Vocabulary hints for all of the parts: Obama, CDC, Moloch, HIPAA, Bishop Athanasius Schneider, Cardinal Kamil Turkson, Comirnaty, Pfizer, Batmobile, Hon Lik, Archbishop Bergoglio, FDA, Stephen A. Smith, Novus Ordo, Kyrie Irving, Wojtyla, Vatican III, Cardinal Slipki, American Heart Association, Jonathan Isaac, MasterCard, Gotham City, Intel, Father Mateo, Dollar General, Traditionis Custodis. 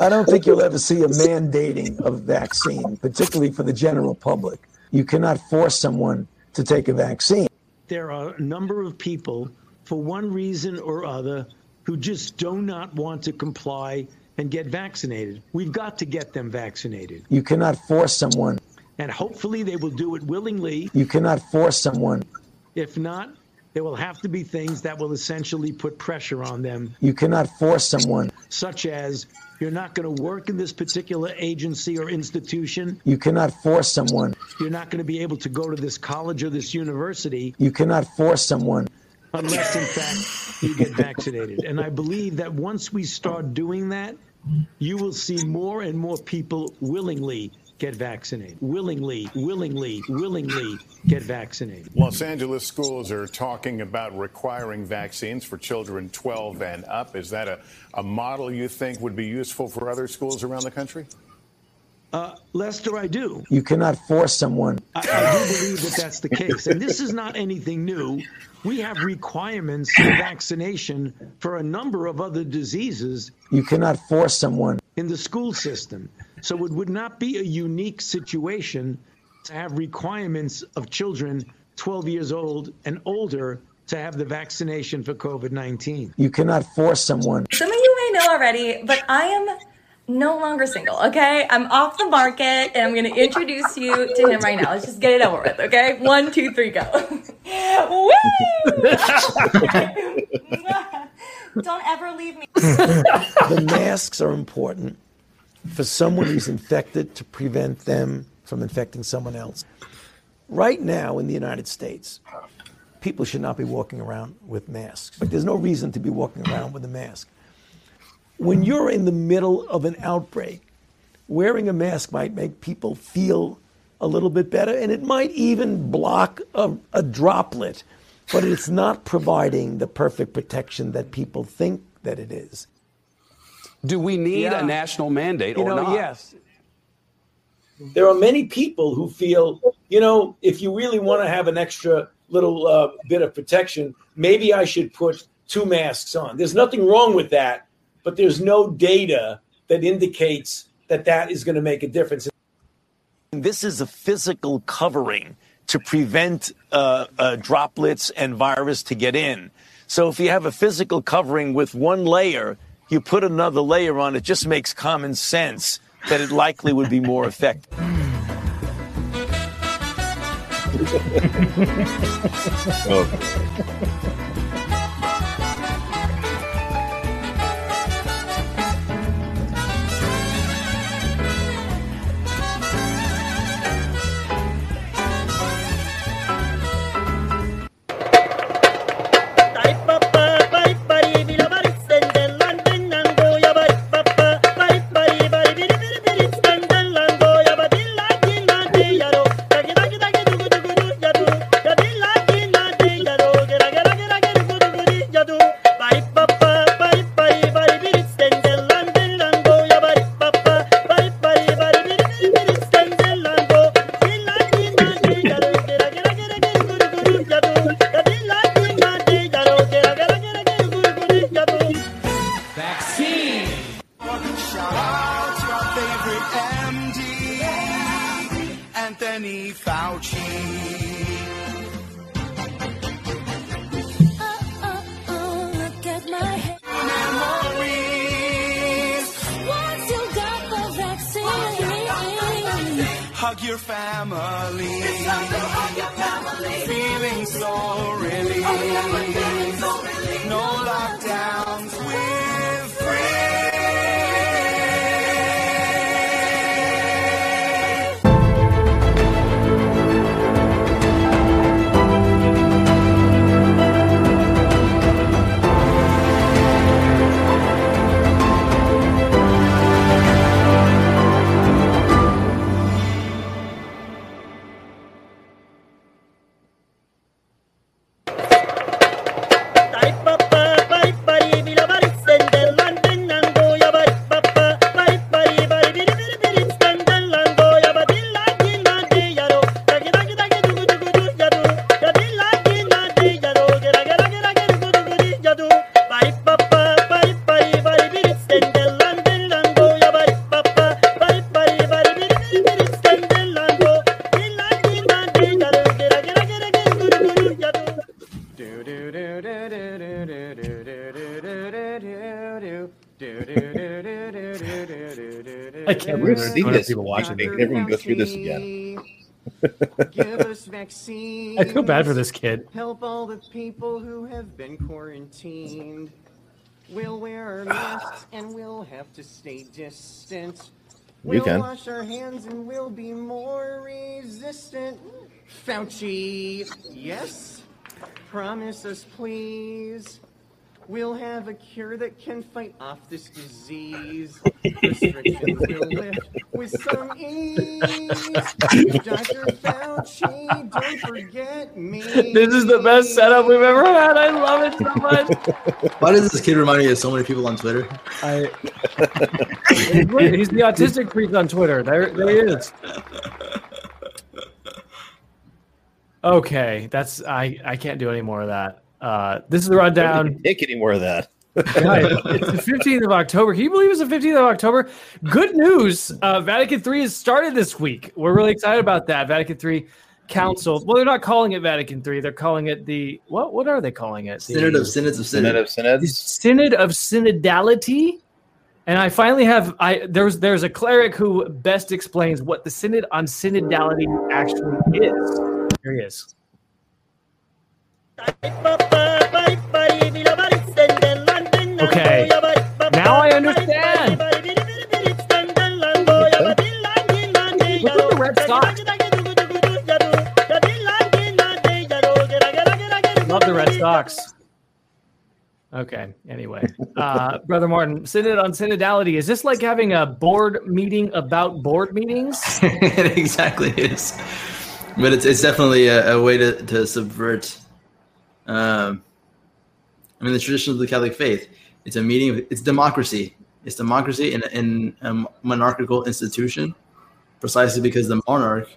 I don't think you'll ever see a mandating of vaccine, particularly for the general public. You cannot force someone to take a vaccine. There are a number of people, for one reason or other, who just do not want to comply and get vaccinated. We've got to get them vaccinated. You cannot force someone. And hopefully they will do it willingly. You cannot force someone. If not, there will have to be things that will essentially put pressure on them. You cannot force someone. Such as, you're not going to work in this particular agency or institution. You cannot force someone. You're not going to be able to go to this college or this university. You cannot force someone. Unless, in fact, you get vaccinated. And I believe that once we start doing that, you will see more and more people willingly get vaccinated. Willingly get vaccinated. Los Angeles schools are talking about requiring vaccines for children 12 and up. Is that a model you think would be useful for other schools around the country? Lester, I do. You cannot force someone. I do believe that that's the case. And this is not anything new. We have requirements for vaccination for a number of other diseases. You cannot force someone. In the school system. So it would not be a unique situation to have requirements of children 12 years old and older to have the vaccination for COVID-19. You cannot force someone. Some of you may know already, but I am no longer single, okay? I'm off the market, and I'm going to introduce you to him right now. Let's just get it over with, okay? 1, 2, 3, go. Woo! Don't ever leave me. The masks are important for someone who's infected to prevent them from infecting someone else. Right now in the United States, people should not be walking around with masks. But there's no reason to be walking around with a mask. When you're in the middle of an outbreak, wearing a mask might make people feel a little bit better, and it might even block a droplet, but it's not providing the perfect protection that people think that it is. Do we need a national mandate or not? Yes. There are many people who feel, if you really want to have an extra little bit of protection, maybe I should put 2 masks on. There's nothing wrong with that. But there's no data that indicates that that is going to make a difference. This is a physical covering to prevent droplets and virus to get in. So if you have a physical covering with one layer, you put another layer on, it just makes common sense that it likely would be more effective. I can't believe there's 200 people watching. Making everyone go through this again. Give us vaccines. I feel bad for this kid. Help all the people who have been quarantined. We'll wear our masks and we'll have to stay distant. We'll wash our hands and we'll be more resistant. Fauci, yes? Promise us, please. We'll have a cure that can fight off this disease. Restrictions will lift with some ease. Dr. Fauci, don't forget me. This is the best setup we've ever had. I love it so much. Why does this kid remind me of so many people on Twitter? He's the autistic freak on Twitter. There he is. Okay, that's I can't do any more of that. This is the rundown. I can't take any more of that. Guys, it's the 15th of October. Can you believe it's the 15th of October? Good news. Vatican III has started this week. We're really excited about that. Vatican III Council. Well, they're not calling it Vatican III. They're calling it the – what are they calling it? Synod of Synods. Synod of Synodality. And I finally have there's a cleric who best explains what the Synod on Synodality actually is. Here he is. Okay, now I understand. Look at the red socks. Love the red socks. Okay, anyway. Brother Martin, Synod on Synodality. Is this like having a board meeting about board meetings? It exactly is. But it's definitely a way to subvert... the tradition of the Catholic faith. It's a meeting. It's democracy. It's democracy in a monarchical institution, precisely because the monarch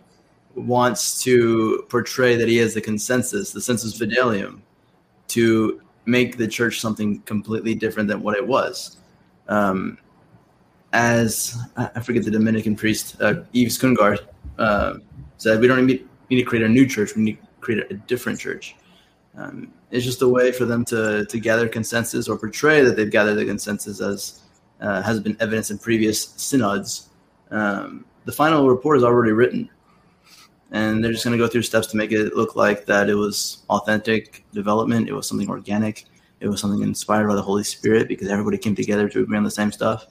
wants to portray that he has the sensus fidelium, to make the church something completely different than what it was. As I forget the Dominican priest, Yves Kungard, said, we don't need to create a new church. We need to create a different church. It's just a way for them to gather consensus, or portray that they've gathered the consensus, as has been evidenced in previous synods. The final report is already written, and they're just going to go through steps to make it look like that it was authentic development, it was something organic, it was something inspired by the Holy Spirit, because everybody came together to agree on the same stuff.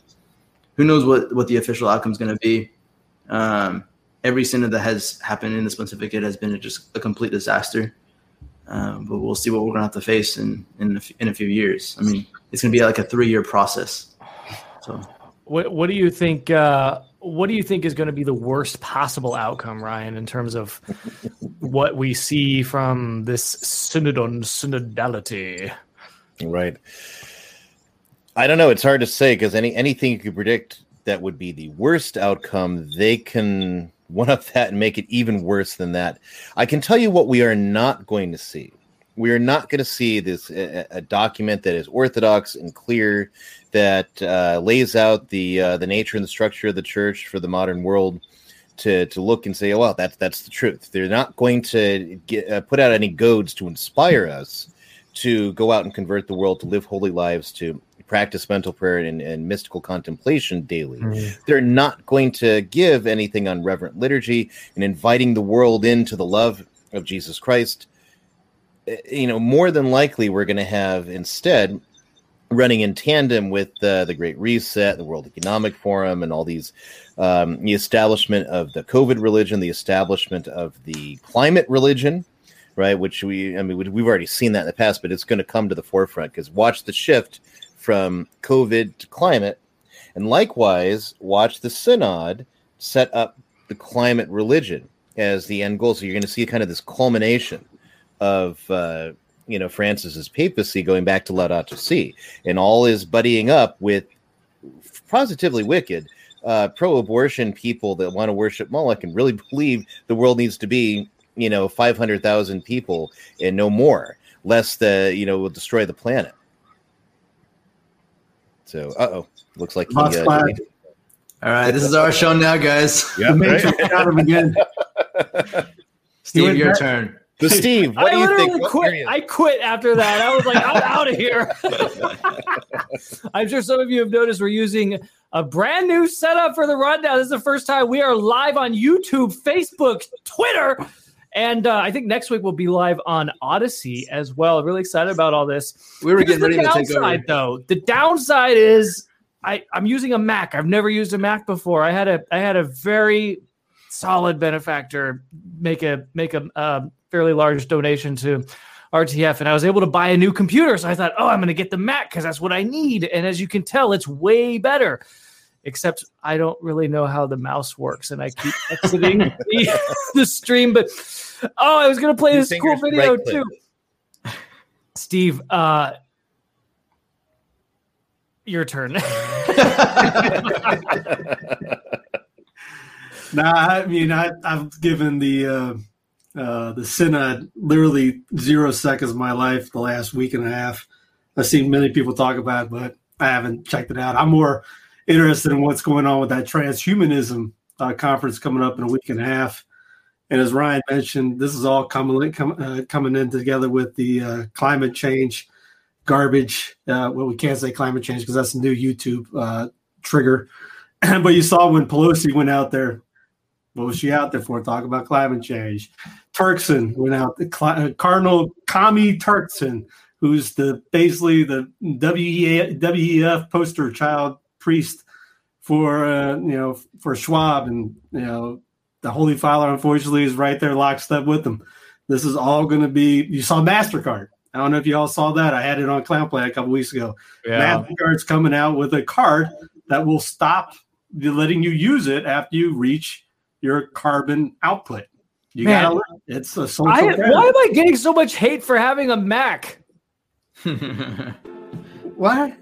Who knows what the official outcome is going to be? Every synod that has happened in this pontificate has been just a complete disaster. But we'll see what we're going to have to face in a few years. I mean, it's going to be like a 3-year process. So, what do you think? What do you think is going to be the worst possible outcome, Ryan, in terms of what we see from this synod on synodality? Right. I don't know. It's hard to say, because anything you could predict that would be the worst outcome, they can one-up that and make it even worse than that. I can tell you what we are not going to see. We are not going to see this a document that is orthodox and clear, that lays out the nature and the structure of the church for the modern world to look and say, oh, well, that's the truth. They're not going to put out any goads to inspire us to go out and convert the world, to live holy lives, to practice mental prayer and mystical contemplation daily. Mm. They're not going to give anything on reverent liturgy and inviting the world into the love of Jesus Christ. More than likely, we're going to have instead, running in tandem with the Great Reset, the World Economic Forum, and all these, the establishment of the COVID religion, the establishment of the climate religion, right? Which we've already seen that in the past, but it's going to come to the forefront, because watch the shift from COVID to climate, and likewise watch the synod set up the climate religion as the end goal. So you're going to see kind of this culmination of Francis's papacy going back to Laudato Si, and all is buddying up with positively wicked pro-abortion people that want to worship Moloch and really believe the world needs to be 500,000 people and no more, lest we'll destroy the planet. So, looks like he, all right, this is our show now, guys. Yeah, right? Steve, your turn. So Steve, what do you think? I quit after that. I was like, I'm out of here. I'm sure some of you have noticed we're using A brand new setup for the Rundown. This is the first time we are live on YouTube, Facebook, Twitter, and I think next week we'll be live on Odyssey as well. Really excited about all this. We were getting ready to take over. Though, the downside is I'm using a Mac. I've never used a Mac before. I had a very solid benefactor make a fairly large donation to RTF, and I was able to buy a new computer. So I thought, I'm going to get the Mac because that's what I need. And as you can tell, it's way better, except I don't really know how the mouse works, and I keep exiting the stream. But, I was going to play this cool video too. Steve, your turn. I've given the Synod literally 0 seconds of my life the last week and a half. I've seen many people talk about it, but I haven't checked it out. I'm more interested in what's going on with that transhumanism conference coming up in a week and a half. And as Ryan mentioned, this is all coming in together with the climate change garbage. Well, we can't say climate change because that's a new YouTube trigger. But you saw when Pelosi went out there, what was she out there for? Talk about climate change. Turkson went out. Cardinal Kamil Turkson, who's basically the WEF poster child priest for Schwab, and the Holy Father, unfortunately, is right there lockstep with them. This is all going to be. You saw MasterCard. I don't know if you all saw that. I had it on Clownplay a couple weeks ago. Yeah. MasterCard's coming out with a card that will stop letting you use it after you reach your carbon output. It's a social. Why am I getting so much hate for having a Mac? What?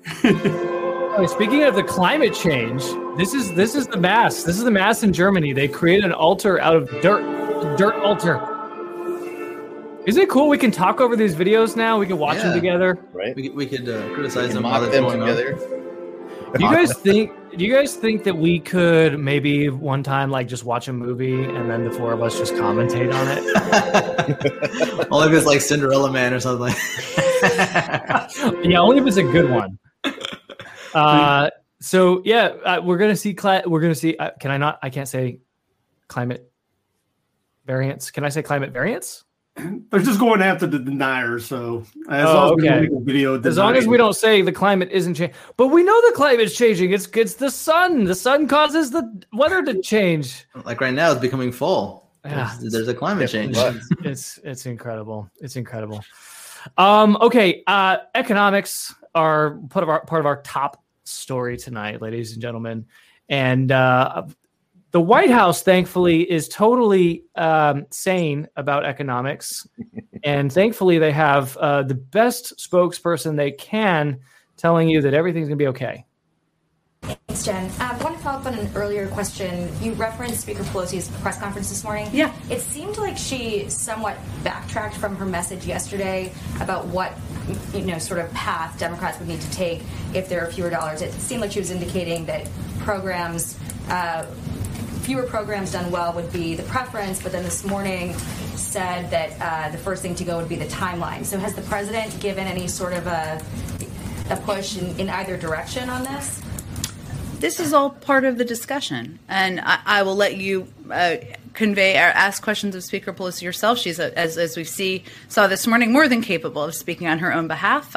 Speaking of the climate change, this is the mass. This is the mass in Germany. They created an altar out of dirt. A dirt altar. Isn't it cool? We can talk over these videos now. We can watch them together. Right. We could criticize them. Mock them together. Do you guys think that we could maybe one time just watch a movie and then the four of us just commentate on it? Only if it's like Cinderella Man or something. Only if it's a good one. We're gonna see. Can I not? I can't say climate variance. Can I say climate variance? They're just going after the denier, so as long as we don't say the climate isn't changing. But we know the climate's changing. It's the sun. The sun causes the weather to change. Like right now, it's becoming full. Yeah. There's a climate change. It's incredible. It's incredible. Economics are part of our top story tonight, ladies and gentlemen. And the White House, thankfully, is totally sane about economics, and thankfully they have the best spokesperson they can telling you that everything's going to be okay. Thanks, Jen. I want to follow up on an earlier question. You referenced Speaker Pelosi's press conference this morning. Yeah. It seemed like she somewhat backtracked from her message yesterday about what sort of path Democrats would need to take if there are fewer dollars. It seemed like she was indicating that fewer programs done well would be the preference, but then this morning said that the first thing to go would be the timeline. So has the president given any sort of a push in either direction on this? This is all part of the discussion, and I will let you convey or ask questions of Speaker Pelosi yourself. She's, as we saw this morning, more than capable of speaking on her own behalf.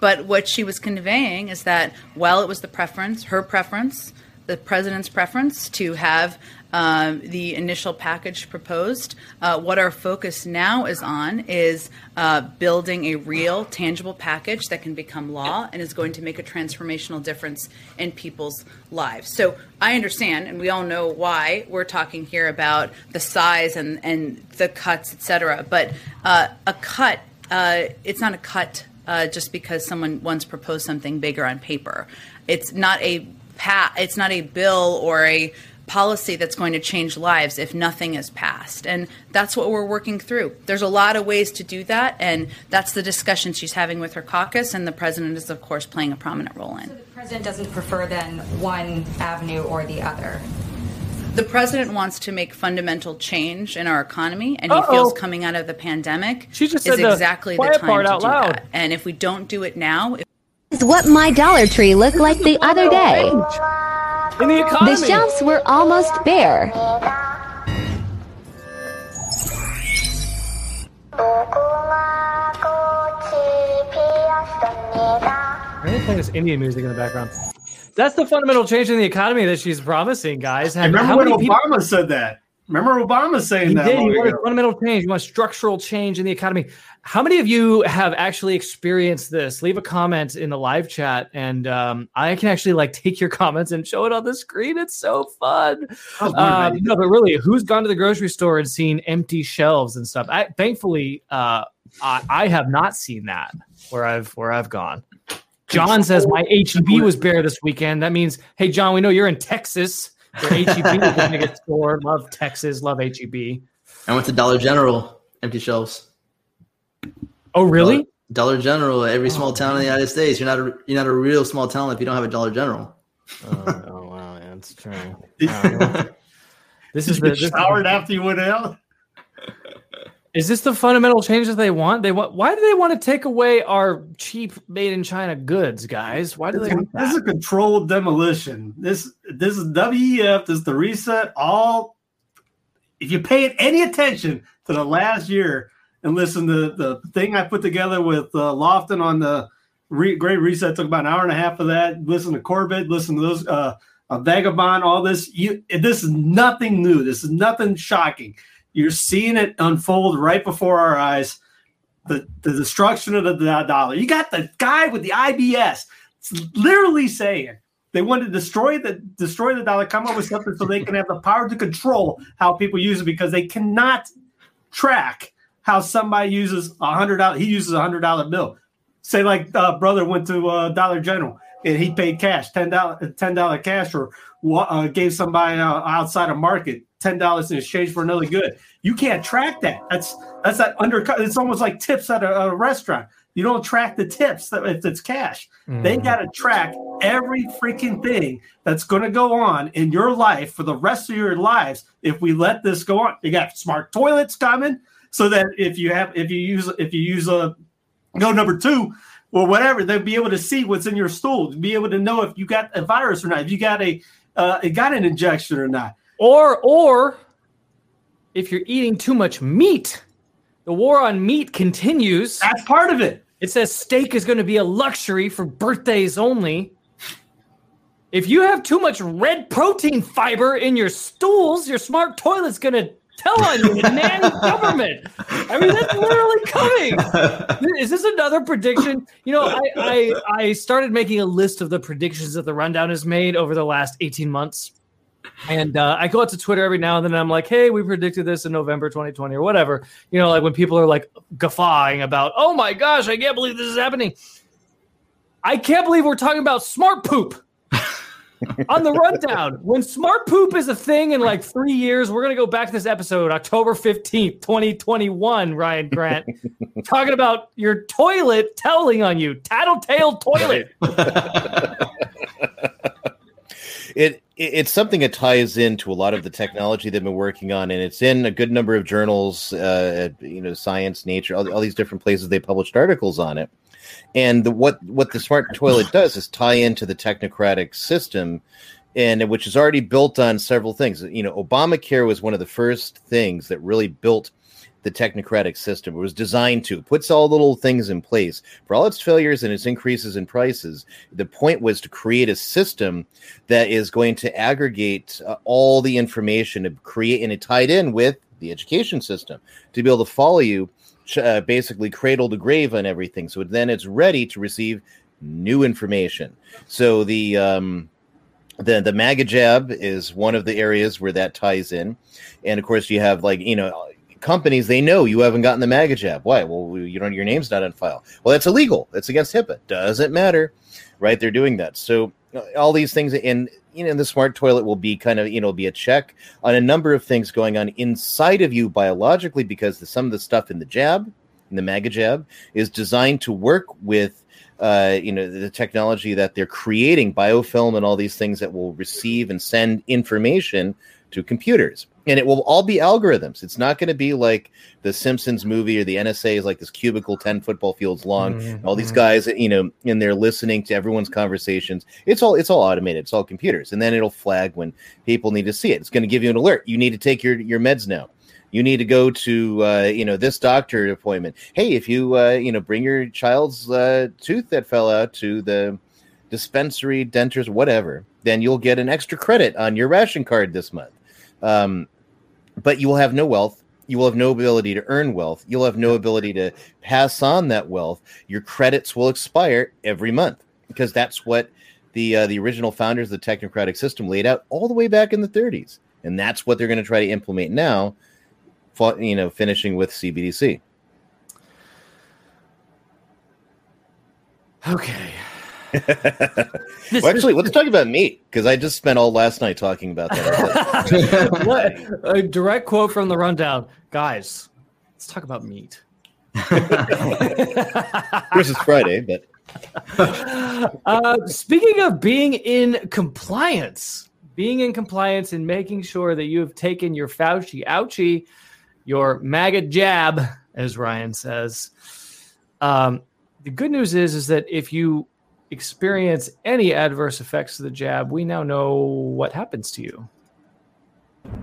But what she was conveying is that while it was the preference, her preference, the president's preference to have the initial package proposed. What our focus now is on is building a real, tangible package that can become law and is going to make a transformational difference in people's lives. So I understand, and we all know why we're talking here about the size and the cuts, et cetera. But a cut, it's not a cut just because someone once proposed something bigger on paper. It's not a bill or a policy that's going to change lives if nothing is passed. And that's what we're working through. There's a lot of ways to do that, and that's the discussion she's having with her caucus, and the president is, of course, playing a prominent role in. So the president doesn't prefer, then, one avenue or the other? The president wants to make fundamental change in our economy, and he feels coming out of the pandemic is exactly the time to do that. And if we don't do it now... What my Dollar Tree looked like the other day. in the economy. The shelves were almost bare. I'm really playing this Indian music in the background. That's the fundamental change in the economy that she's promising, guys. Have, remember when Obama said that? Remember Obama saying that? He wanted a fundamental change. You want structural change in the economy. How many of you have actually experienced this? Leave a comment in the live chat, and I can actually like take your comments and show it on the screen. It's so fun. No, but really, who's gone to the grocery store and seen empty shelves and stuff? Thankfully, I have not seen that where I've gone. John says my H-E-B was bare this weekend. That means, hey, John, we know you're in Texas. Your H-E-B is going to get scored. Love Texas. Love H-E-B. I went to Dollar General. Empty shelves. Oh, really? Dollar General. Every small town in the United States. You're not a real small town if you don't have a Dollar General. Oh wow, yeah, that's true. Wow. This is showered after you went out. Is this the fundamental change that they want? Why do they want to take away our cheap made-in-China goods, guys? Why do they want that? This is a controlled demolition. This is WEF. This is the reset. All, if you paid any attention to the last year and listen to the thing I put together with Lofton on the Great Reset, took about an hour and a half of that. Listen to Corbett. Listen to those Vagabond. All this. This is nothing new. This is nothing shocking. You're seeing it unfold right before our eyes, the destruction of the dollar. You got the guy with the IBS literally saying they want to destroy the dollar, come up with something so they can have the power to control how people use it, because they cannot track how somebody uses $100. He uses $100 bill. Say like brother went to Dollar General and he paid cash, $10 cash, or gave somebody outside a market $10 in exchange for another good. You can't track that. That's that undercut. It's almost like tips at a restaurant. You don't track the tips if it's cash. Mm. They got to track every freaking thing that's going to go on in your life for the rest of your lives if we let this go on. You got smart toilets coming, so that if you use a no number two or whatever, they'll be able to see what's in your stool, be able to know if you got a virus or not, if you got an injection or not. Or if you're eating too much meat, the war on meat continues. That's part of it. It says steak is going to be a luxury for birthdays only. If you have too much red protein fiber in your stools, your smart toilet's going to tell on you and man government. I mean, that's literally coming. Is this another prediction? You know, I started making a list of the predictions that the Rundown has made over the last 18 months. And I go out to Twitter every now and then. And I'm like, hey, we predicted this in November 2020 or whatever. You know, like when people are like guffawing about, oh, my gosh, I can't believe this is happening. I can't believe we're talking about smart poop on the Rundown. When smart poop is a thing in like 3 years, we're going to go back to this episode, October 15th, 2021, Ryan Grant, talking about your toilet telling on you. Tattletale toilet. It's something that ties into a lot of the technology they've been working on, and it's in a good number of journals, Science, Nature, all these different places they published articles on it. And what the smart toilet does is tie into the technocratic system, and which is already built on several things. You know, Obamacare was one of the first things that really built the technocratic system. It was designed to, puts all the little things in place for all its failures and its increases in prices. The point was to create a system that is going to aggregate all the information to create, and it tied in with the education system to be able to follow you basically cradle to grave on everything. So then it's ready to receive new information. So the MAGA jab is one of the areas where that ties in. And of course you have companies, they know you haven't gotten the MAGA jab. Why? Well, your name's not on file. Well, that's illegal. That's against HIPAA. Doesn't matter, right? They're doing that. So all these things, and the smart toilet will be kind of be a check on a number of things going on inside of you biologically, because some of the stuff in the jab, in the MAGA jab, is designed to work with the technology that they're creating, biofilm and all these things that will receive and send information to computers. And it will all be algorithms. It's not going to be like the Simpsons movie or the NSA is like this cubicle 10 football fields long. Mm-hmm. All these guys, you know, and they're listening to everyone's conversations. It's all automated. It's all computers. And then it'll flag when people need to see it. It's going to give you an alert. You need to take your meds now. You need to go to, you know, this doctor appointment. Hey, if you, you know, bring your child's tooth that fell out to the dispensary, dentist, whatever, then you'll get an extra credit on your ration card this month. But you will have no wealth. You will have no ability to earn wealth. You'll have no ability to pass on that wealth. Your credits will expire every month because that's what the original founders of the technocratic system laid out all the way back in the 30s. And that's what they're going to try to implement now, you know, finishing with CBDC. Okay. Well, actually, let's talk about meat, because I just spent all last night talking about that. What? A direct quote from the rundown. Guys, let's talk about meat. This is Friday, but... speaking of being in compliance, and making sure that you have taken your Fauci ouchie, your maggot jab, as Ryan says, the good news is that if you experience any adverse effects of the jab, we now know what happens to you.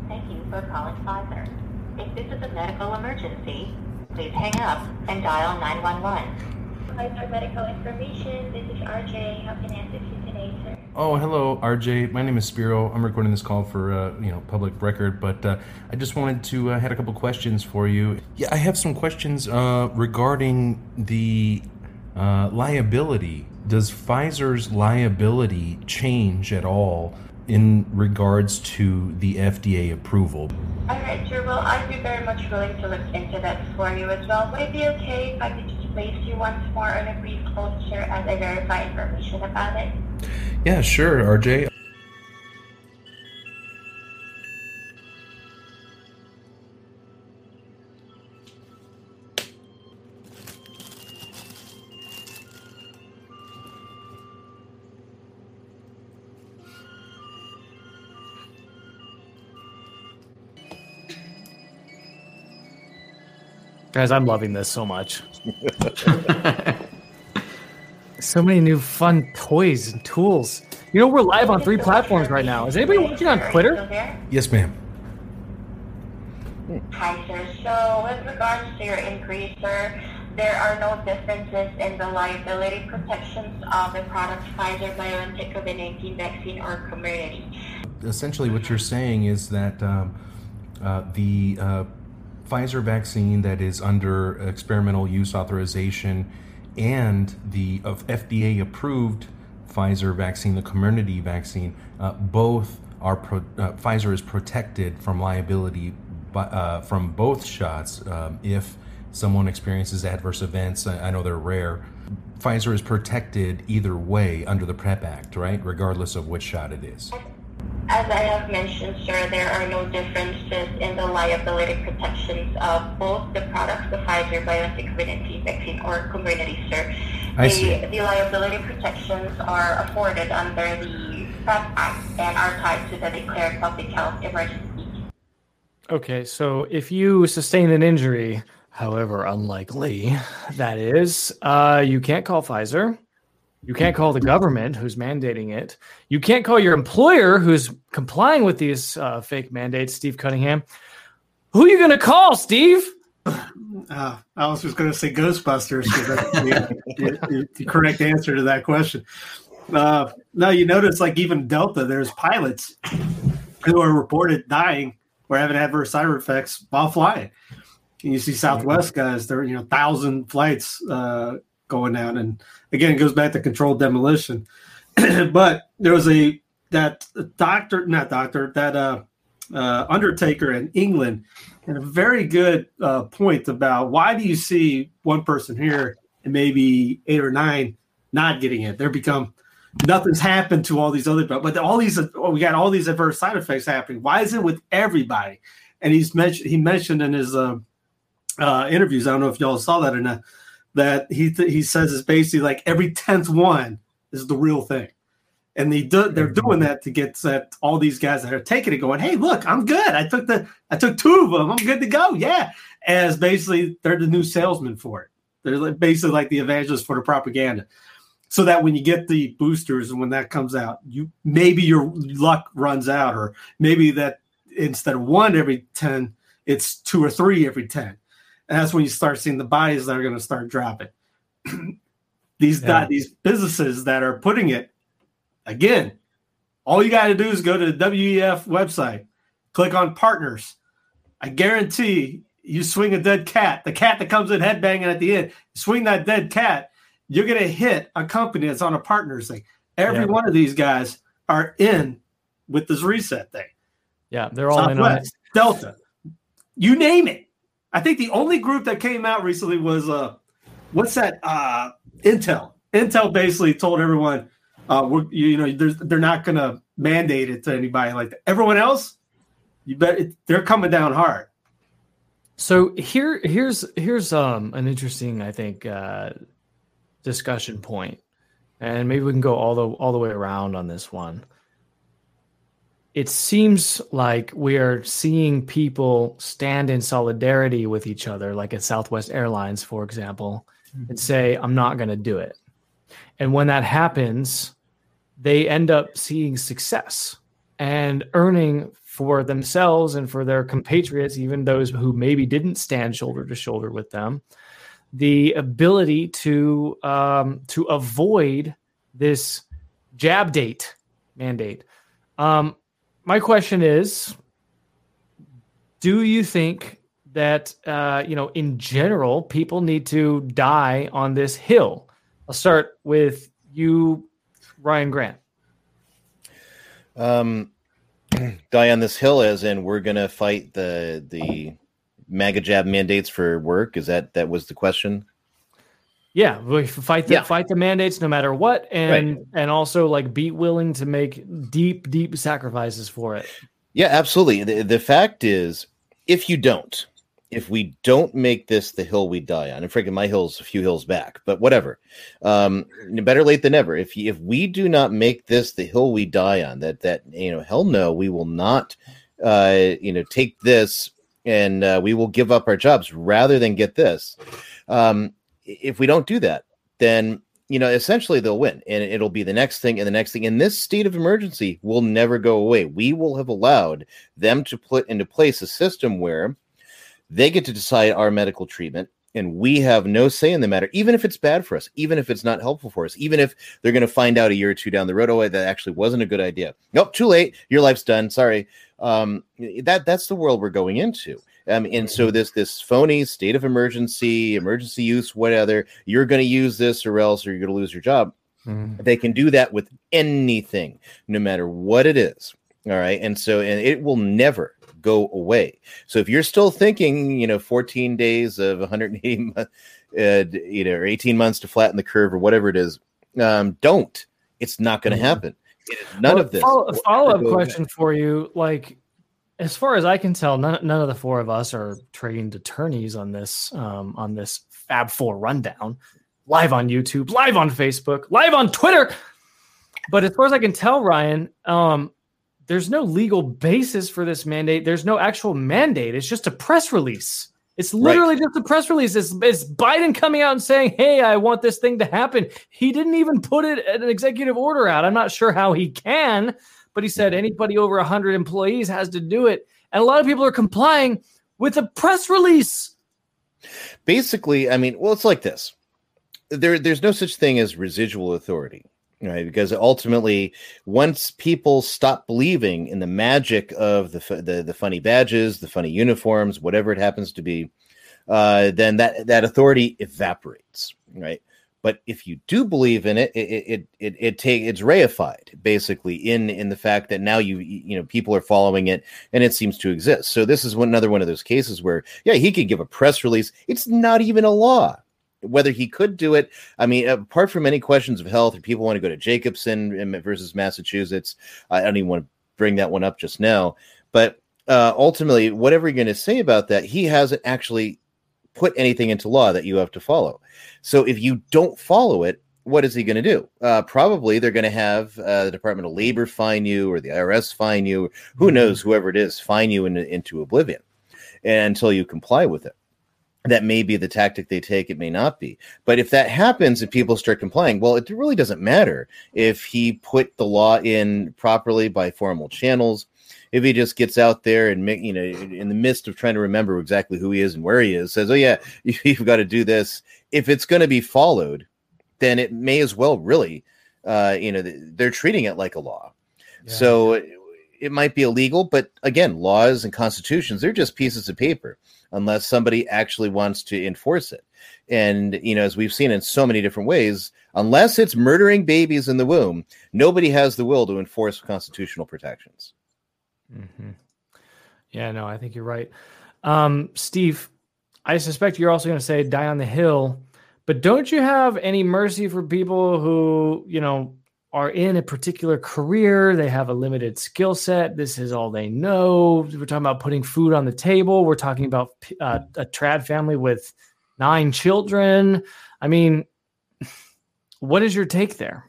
Thank you for calling Pfizer. If this is a medical emergency, please hang up and dial 911. Pfizer Medical Information, this is RJ. How can I assist you today, sir? Oh, hello, RJ. My name is Spiro. I'm recording this call for you know, public record, but I just wanted to had a couple questions for you. Yeah, I have some questions regarding the liability. Does Pfizer's liability change at all in regards to the FDA approval? All right, sure. Well, I'd be very much willing to look into that for you as well. Would it be okay if I could just place you once more on a brief hold here as I verify information about it? Yeah, sure, RJ. Guys, I'm loving this so much. So many new fun toys and tools. You know, we're live on 3 platforms right now. Is anybody watching on Twitter? Yes, ma'am. Hi, sir. So with regards to your inquiry, sir, there are no differences in the liability protections of the product Pfizer BioNTech COVID-19 vaccine or Comirnaty. Essentially, what you're saying is that the... Pfizer vaccine that is under experimental use authorization and the FDA-approved Pfizer vaccine, the Comirnaty vaccine, both are Pfizer is protected from liability by, from both shots if someone experiences adverse events. I know they're rare. Pfizer is protected either way under the PrEP Act, right? Regardless of which shot it is. As I have mentioned, sir, there are no differences in the liability protections of both the products, the Pfizer BioNTech COVID-19 vaccine or Comirnaty, sir. The liability protections are afforded under the PrEP Act and are tied to the declared public health emergency. Okay, so if you sustain an injury, however unlikely that is, you can't call Pfizer. You can't call the government who's mandating it. You can't call your employer who's complying with these fake mandates, Steve Cunningham. Who are you going to call, Steve? I was just going to say Ghostbusters. The correct answer to that question. No, you notice like even Delta, there's pilots who are reported dying or having adverse side effects while flying. And you see Southwest guys, they're, you know, 1,000 flights going down. And again, it goes back to controlled demolition. But there was undertaker in England had a very good point about why do you see one person here and maybe 8 or 9 not getting it? They're become nothing's happened to all these other, but all these, we got all these adverse side effects happening. Why is it with everybody? And he mentioned in his interviews, I don't know if y'all saw that or not, that he says it's basically like every 10th one is the real thing. And they're doing that to get all these guys that are taking it going, hey, look, I'm good. I took two of them. I'm good to go. Yeah. As basically they're the new salesman for it. They're basically like the evangelists for the propaganda. So that when you get the boosters and when that comes out, maybe your luck runs out, or maybe that instead of 1 every 10, it's 2 or 3 every 10. And that's when you start seeing the bodies that are going to start dropping. These businesses that are putting it, again, all you got to do is go to the WEF website, click on partners. I guarantee you swing a dead cat, the cat that comes in headbanging at the end, swing that dead cat, you're going to hit a company that's on a partners thing. Every one of these guys are in with this reset thing. Yeah, they're all Southwest, in on it. Delta, you name it. I think the only group that came out recently was, Intel. Intel basically told everyone, they're not going to mandate it to anybody like that. Everyone else, they're coming down hard. So here's an interesting, I think, discussion point, and maybe we can go all the way around on this one. It seems like we are seeing people stand in solidarity with each other, like at Southwest Airlines, for example, and say, I'm not going to do it. And when that happens, they end up seeing success and earning for themselves and for their compatriots, even those who maybe didn't stand shoulder to shoulder with them, the ability to avoid this jab date mandate. My question is, do you think that, in general, people need to die on this hill? I'll start with you, Ryan Grant. Die on this hill as in we're going to fight the MAGA jab mandates for work? Is that was the question? Yeah, we fight the mandates no matter what, and right. And also like be willing to make deep sacrifices for it. Yeah, absolutely. The fact is, if we don't make this the hill we die on, and freaking my hill's a few hills back, but whatever. Better late than never. If we do not make this the hill we die on, hell no, we will not, take this and we will give up our jobs rather than get this. If we don't do that, then, essentially they'll win and it'll be the next thing and the next thing. And this state of emergency will never go away. We will have allowed them to put into place a system where they get to decide our medical treatment and we have no say in the matter, even if it's bad for us, even if it's not helpful for us, even if they're going to find out a year or two down the road, oh, that actually wasn't a good idea. Nope, too late. Your life's done. Sorry. That's the world we're going into. And so this phony state of emergency use, whatever, you're going to use this or else, or you're going to lose your job. They can do that with anything, no matter what it is. All right. And it will never go away. So if you're still thinking, 14 days of 180, or 18 months to flatten the curve or whatever it is, don't, it's not going to happen. None of this. Follow-up question for you. Like, as far as I can tell, none of the four of us are trained attorneys on this Fab Four rundown, live on YouTube, live on Facebook, live on Twitter. But as far as I can tell, Ryan, there's no legal basis for this mandate. There's no actual mandate. It's just a press release. It's literally just a press release. It's Biden coming out and saying, hey, I want this thing to happen. He didn't even put it an executive order out. I'm not sure how he can. But he said anybody over 100 employees has to do it. And a lot of people are complying with a press release. Basically, it's like this. There's no such thing as residual authority, right? Because ultimately, once people stop believing in the magic of the funny badges, the funny uniforms, whatever it happens to be, then that authority evaporates, right? But if you do believe in it, it's reified basically in the fact that now people are following it and it seems to exist. So this is another one of those cases where he could give a press release. It's not even a law. Whether he could do it, apart from any questions of health, if people want to go to Jacobson versus Massachusetts, I don't even want to bring that one up just now. But ultimately, whatever you're going to say about that, he hasn't actually put anything into law that you have to follow. So if you don't follow it, what is he going to do? Probably they're going to have the Department of Labor fine you, or the IRS fine you. Who knows? Whoever it is, fine you into oblivion until you comply with it. That may be the tactic they take. It may not be. But if that happens and people start complying, well, it really doesn't matter if he put the law in properly by formal channels. If he just gets out there and, you know, in the midst of trying to remember exactly who he is and where he is, says, oh, yeah, you've got to do this. If it's going to be followed, then it may as well really, you know, they're treating it like a law. Yeah. So it might be illegal. But again, laws and constitutions, they're just pieces of paper unless somebody actually wants to enforce it. And, you know, as we've seen in so many different ways, unless it's murdering babies in the womb, nobody has the will to enforce constitutional protections. Mm-hmm. Yeah, no, I think you're right. Steve, I suspect you're also going to say die on the hill, but don't you have any mercy for people who, you know, are in a particular career? They have a limited skill set. This is all they know. We're talking about putting food on the table. We're talking about a trad family with 9 children. I mean, what is your take there?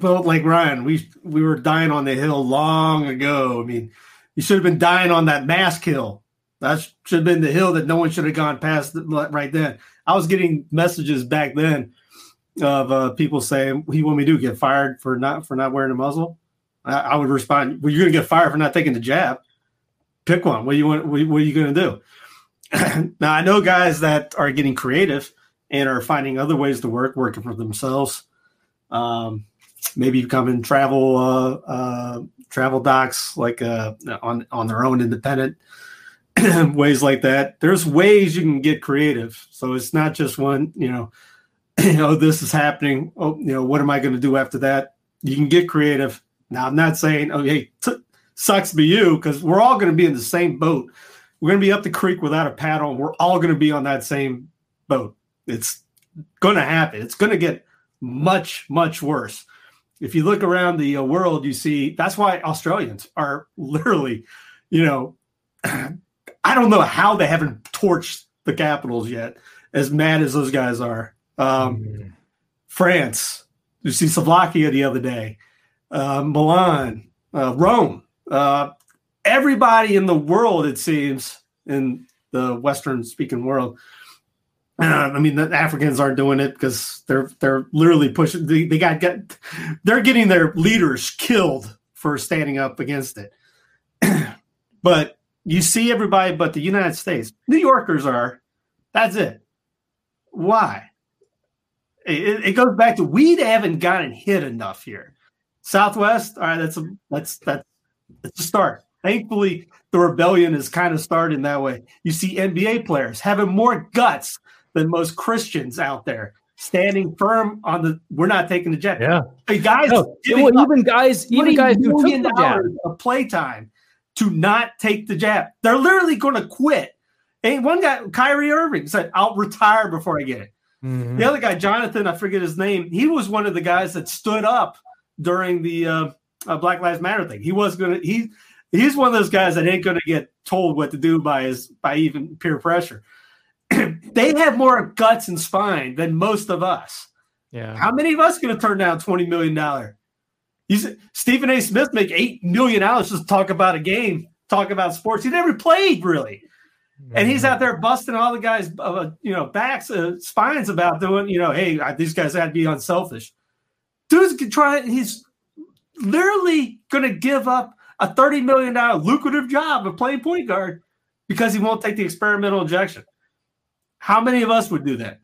Well, like Ryan, we were dying on the hill long ago. I mean, you should have been dying on that mask hill. That should have been the hill that no one should have gone past right then. I was getting messages back then of people saying, "He want me to get fired for not wearing a muzzle." I would respond, "Well, you're going to get fired for not taking the jab. Pick one. What are you going to do?" Now, I know guys that are getting creative and are finding other ways to work, working for themselves. Maybe becoming travel docs, like on their own, independent ways like that. There's ways you can get creative. So it's not just one, this is happening. Oh, what am I going to do after that? You can get creative. Now, I'm not saying, oh, hey, sucks to be you, because we're all going to be in the same boat. We're going to be up the creek without a paddle. And we're all going to be on that same boat. It's going to happen. It's going to get much, much worse. If you look around the world, you see that's why Australians are literally, I don't know how they haven't torched the capitals yet, as mad as those guys are. France, you see Slovakia the other day, Milan, Rome. Everybody in the world, it seems, in the Western-speaking world, the Africans aren't doing it because they're literally pushing. They're getting their leaders killed for standing up against it. But you see everybody, but the United States, New Yorkers are. That's it. Why? It goes back to we haven't gotten hit enough here. Southwest, all right, that's a start. Thankfully, the rebellion is kind of starting that way. You see NBA players having more guts than most Christians out there, standing firm on we're not taking the jab. Yeah, hey, guys, even guys who took the jab of playtime to not take the jab, they're literally going to quit. And one guy, Kyrie Irving, said, "I'll retire before I get it." Mm-hmm. The other guy, Jonathan, I forget his name. He was one of the guys that stood up during the Black Lives Matter thing. He's one of those guys that ain't going to get told what to do by even peer pressure. They have more guts and spine than most of us. Yeah. How many of us are going to turn down $20 million? Stephen A. Smith make $8 million just to talk about a game, talk about sports. He never played, really. Mm-hmm. And he's out there busting all the guys, backs, spines about doing, hey, these guys had to be unselfish. Dude's trying. He's literally going to give up a $30 million lucrative job of playing point guard because he won't take the experimental injection. How many of us would do that?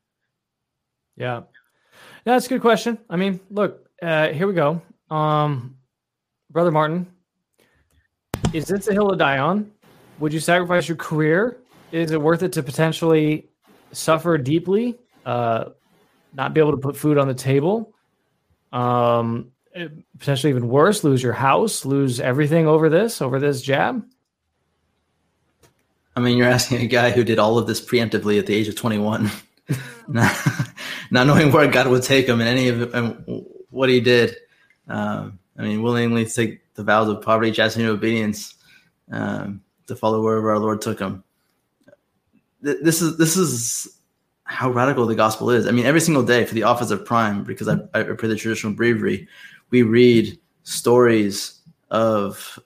Yeah. That's a good question. I mean, look, here we go. Brother Martin, is this a hill to die on? Would you sacrifice your career? Is it worth it to potentially suffer deeply, not be able to put food on the table? Potentially even worse, lose your house, lose everything over this jab? I mean, you're asking a guy who did all of this preemptively at the age of 21, not knowing where God would take him and any of it, and what he did. Willingly take the vows of poverty, chastity, and obedience to follow wherever our Lord took him. This is how radical the gospel is. I mean, every single day for the office of prime, because I pray the traditional breviary, we read stories of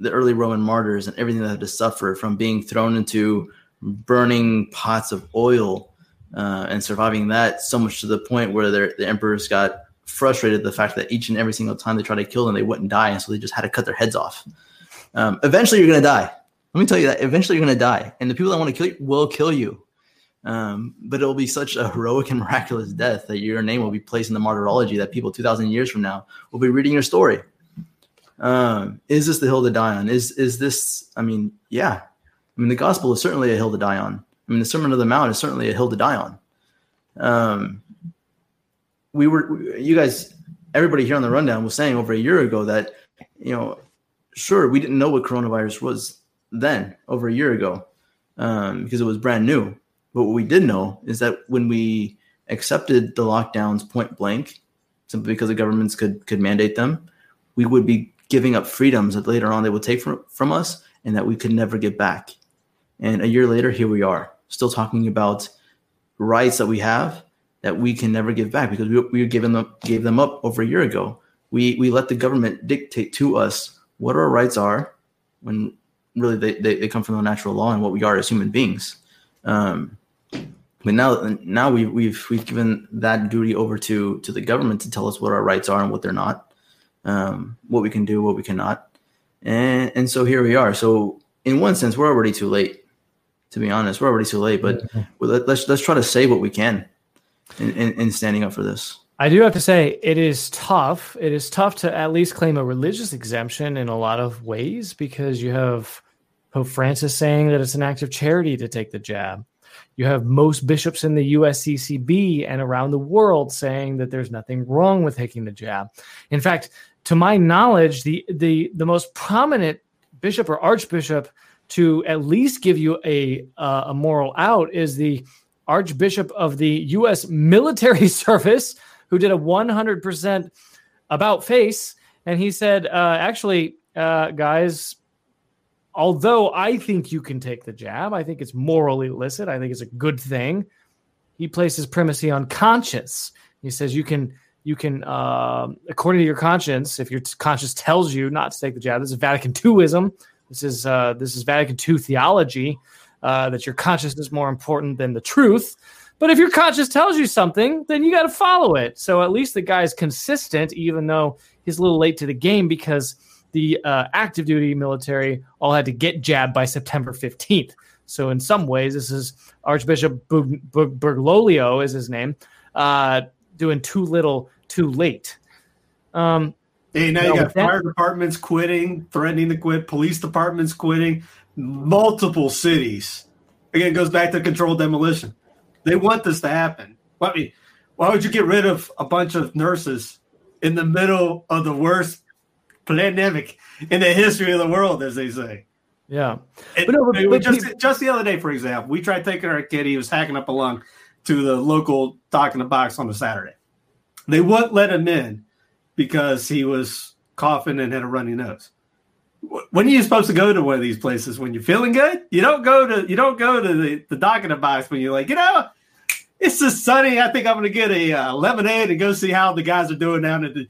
the early Roman martyrs and everything that had to suffer from being thrown into burning pots of oil and surviving that, so much to the point where the emperors got frustrated at the fact that each and every single time they tried to kill them, they wouldn't die. And so they just had to cut their heads off. Eventually you're going to die. Let me tell you that eventually you're going to die. And the people that want to kill you will kill you. But it will be such a heroic and miraculous death that your name will be placed in the martyrology that people 2,000 years from now will be reading your story. Is this the hill to die on? Is this, I mean, yeah. I mean, the gospel is certainly a hill to die on. I mean, the Sermon on the Mount is certainly a hill to die on. You guys, everybody here on the Rundown was saying over a year ago that, you know, sure, we didn't know what coronavirus was then over a year ago because it was brand new. But what we did know is that when we accepted the lockdowns point blank, simply because the governments could mandate them, we would be giving up freedoms that later on they would take from us and that we could never get back. And a year later, here we are, still talking about rights that we have that we can never give back because we gave them up over a year ago. We let the government dictate to us what our rights are when really they come from the natural law and what we are as human beings. But now we've given that duty over to the government to tell us what our rights are and what they're not, what we can do, what we cannot. And so here we are. So in one sense, we're already too late, to be honest. We're already too late, but let's try to say what we can in standing up for this. I do have to say it is tough. It is tough to at least claim a religious exemption in a lot of ways because you have Pope Francis saying that it's an act of charity to take the jab. You have most bishops in the USCCB and around the world saying that there's nothing wrong with taking the jab. In fact, to my knowledge, the most prominent bishop or archbishop to at least give you a moral out is the Archbishop of the U.S. military service, who did a 100% about face. And he said, guys, although I think you can take the jab, I think it's morally illicit, I think it's a good thing. He places primacy on conscience. He says you can according to your conscience, if your conscience tells you not to take the jab, this is Vatican IIism. This is Vatican II theology, that your conscience is more important than the truth. But if your conscience tells you something, then you got to follow it. So at least the guy's consistent, even though he's a little late to the game because the active duty military all had to get jabbed by September 15th. So in some ways, this is Archbishop Bergoglio is his name, doing too little, too late. You got fire departments quitting, threatening to quit, police departments quitting, multiple cities. Again, it goes back to controlled demolition. They want this to happen. I mean, why would you get rid of a bunch of nurses in the middle of the worst pandemic in the history of the world, as they say? Yeah. But just the other day, for example, we tried taking our kid. He was hacking up a lung to the local Doc in the Box on a Saturday. They wouldn't let him in because he was coughing and had a runny nose. When are you supposed to go to one of these places when you're feeling good? You don't go to the Doc in the Box when you're like, it's just sunny. I think I'm going to get a lemonade and go see how the guys are doing down at the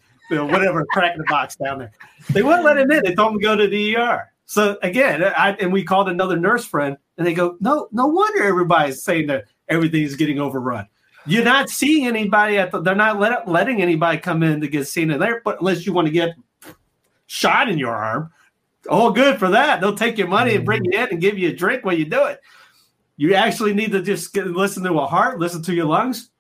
Crack in the Box down there. They wouldn't let him in. They told him to go to the ER. So again, we called another nurse friend, and they go, no wonder everybody's saying that everything's getting overrun. You're not seeing anybody. They're not letting anybody come in to get seen in there, but unless you want to get shot in your arm. All good for that. They'll take your money and bring you in and give you a drink while you do it. You actually need to just listen to a heart, listen to your lungs.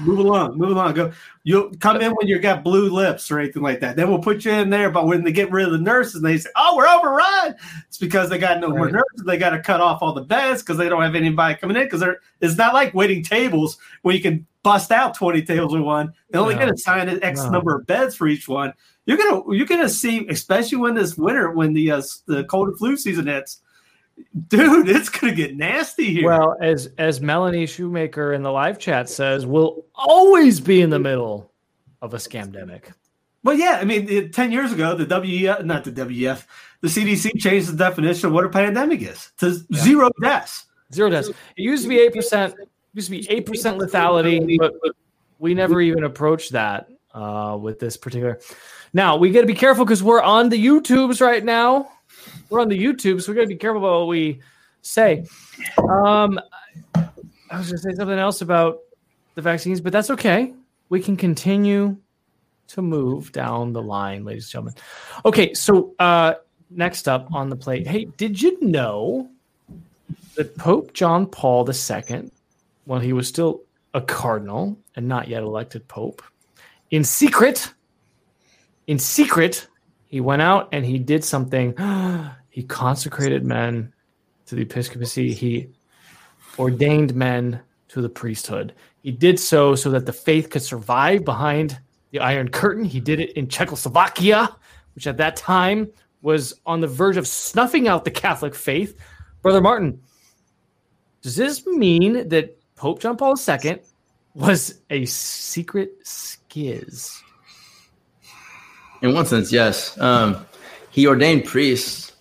Move along. Go. You'll come in when you've got blue lips or anything like that. Then we'll put you in there. But when they get rid of the nurses, they say, "Oh, we're overrun." It's because they got no more nurses. They got to cut off all the beds because they don't have anybody coming in. Because it's not like waiting tables where you can bust out 20 tables in one. They only going to assign an X number of beds for each one. You're gonna see, especially when this winter, when the cold and flu season hits. Dude, it's going to get nasty here. Well, as Melanie Shoemaker in the live chat says, we'll always be in the middle of a scamdemic. Well, yeah. I mean, 10 years ago, the CDC changed the definition of what a pandemic is to zero deaths. It used to be 8%. used to be 8% lethality, but we never even approached that with this particular. Now, we got to be careful because we're on the YouTubes right now. We're on the YouTubes, so we got to be careful about what we say. I was going to say something else about the vaccines, but that's okay. We can continue to move down the line, ladies and gentlemen. Okay, so next up on the plate. Hey, did you know that Pope John Paul II, while he was still a cardinal and not yet elected pope, in secret, he went out and he did something. He consecrated men to the episcopacy. He ordained men to the priesthood. He did so that the faith could survive behind the Iron Curtain. He did it in Czechoslovakia, which at that time was on the verge of snuffing out the Catholic faith. Brother Martin, does this mean that Pope John Paul II was a secret schiz? In one sense, yes. He ordained priests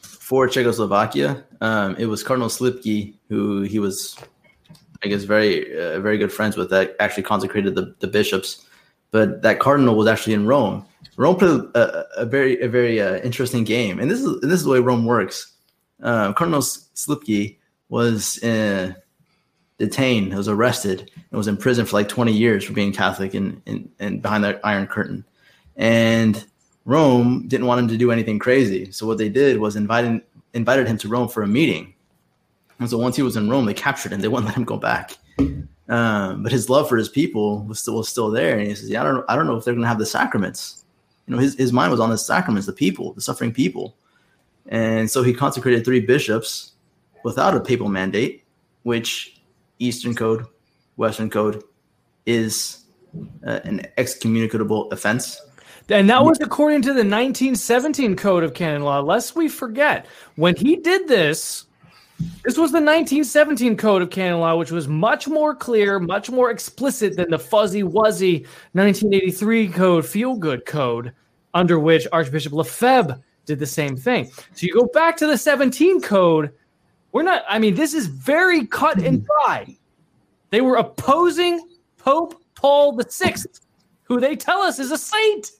for Czechoslovakia. It was Cardinal Slipki, who he was, I guess, very good friends with, that actually consecrated the bishops. But that cardinal was actually in Rome. Rome played a very interesting game, and this is the way Rome works. Cardinal Slipki was detained, was arrested, and was in prison for like 20 years for being Catholic and behind the Iron Curtain. And Rome didn't want him to do anything crazy, so what they did was invited him to Rome for a meeting. And so once he was in Rome, they captured him. They wouldn't let him go back. But his love for his people was still there. And he says, "Yeah, I don't know if they're going to have the sacraments." You know, his mind was on the sacraments, the people, the suffering people. And so he consecrated 3 bishops without a papal mandate, which Eastern Code, Western Code, is an excommunicable offense. And that was according to the 1917 Code of Canon Law, lest we forget. When he did this, this was the 1917 Code of Canon Law, which was much more clear, much more explicit than the fuzzy-wuzzy 1983 Code, Feel-Good Code, under which Archbishop Lefebvre did the same thing. So you go back to the 17 Code. This is very cut and dry. They were opposing Pope Paul VI, who they tell us is a saint.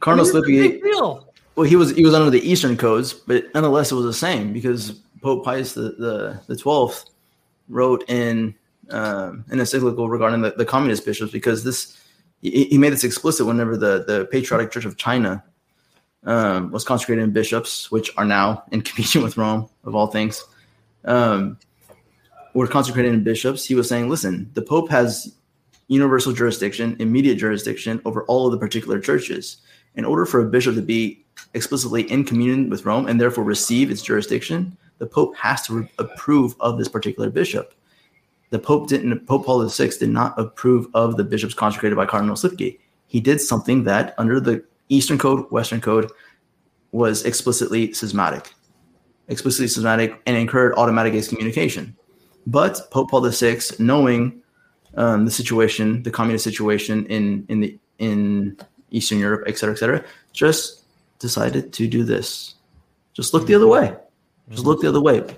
Cardinal Slipki, well, he was under the Eastern codes, but nonetheless, it was the same because Pope Pius the 12th wrote in encyclical regarding the communist bishops, because he made this explicit whenever the Patriotic Church of China was consecrated in bishops, which are now in communion with Rome, of all things, were consecrated in bishops. He was saying, listen, the Pope has universal jurisdiction, immediate jurisdiction over all of the particular churches. In order for a bishop to be explicitly in communion with Rome and therefore receive its jurisdiction, the Pope has to approve of this particular bishop. The Pope didn't. Pope Paul VI did not approve of the bishops consecrated by Cardinal Slipki. He did something that, under the Eastern Code, Western Code, was explicitly schismatic, and incurred automatic excommunication. But Pope Paul VI, knowing the situation, the communist situation in Eastern Europe, et cetera, just decided to do this. Just look the other way.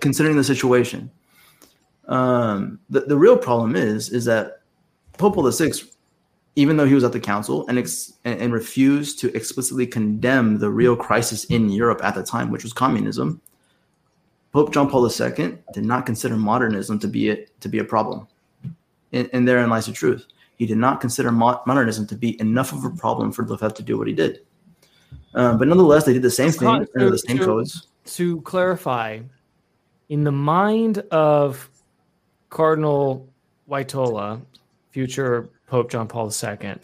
Considering the situation. The real problem is that Pope Paul VI, even though he was at the council and refused to explicitly condemn the real crisis in Europe at the time, which was communism, Pope John Paul II did not consider modernism to be a problem. And therein lies the truth. He did not consider modernism to be enough of a problem for Lefebvre to do what he did. But nonetheless, they did the same thing under the same codes. To clarify, in the mind of Cardinal Wojtyla, future Pope John Paul II,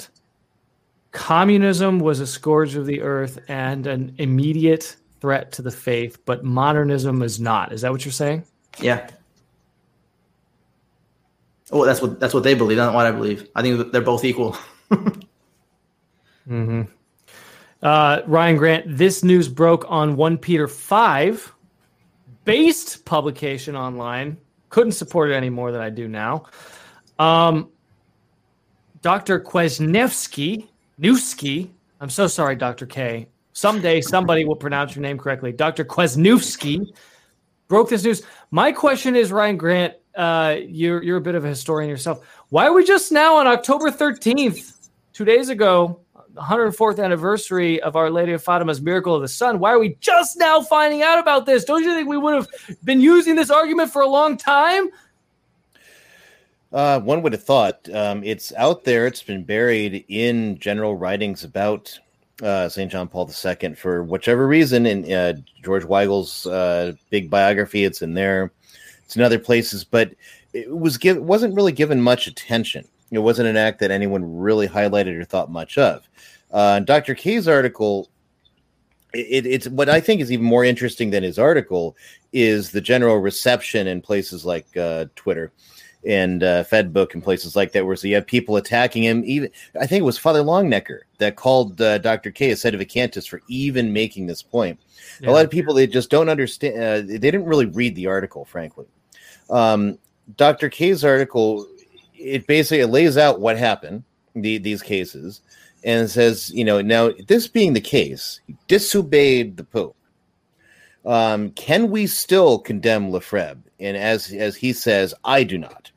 communism was a scourge of the earth and an immediate threat to the faith, but modernism is not. Is that what you're saying? Yeah. Oh, that's what they believe. That's not what I believe. I think they're both equal. Mm-hmm. Ryan Grant, this news broke on 1 Peter 5, based publication online. Couldn't support it any more than I do now. Dr. Kwasniewski, I'm so sorry, Dr. K. Someday somebody will pronounce your name correctly. Dr. Kwasniewski broke this news. My question is, Ryan Grant, you're a bit of a historian yourself. Why are we just now on October 13th, 2 days ago, the 104th anniversary of Our Lady of Fatima's Miracle of the Sun, why are we just now finding out about this? Don't you think we would have been using this argument for a long time? One would have thought. It's out there. It's been buried in general writings about St. John Paul II for whichever reason. In George Weigel's big biography, it's in there. It's in other places, but it wasn't really given much attention. It wasn't an act that anyone really highlighted or thought much of. Dr. K's article, it's what I think is even more interesting than his article is the general reception in places like Twitter and FedBook and places like that, where so you have people attacking him. Even I think it was Father Longnecker that called Dr. K a sedevacantis for even making this point. Yeah. A lot of people, they just don't understand. They didn't really read the article, frankly. Dr. K's article, it basically lays out what happened, these cases, and says, you know, now this being the case, he disobeyed the Pope. Can we still condemn Lefebvre? And as he says, I do not.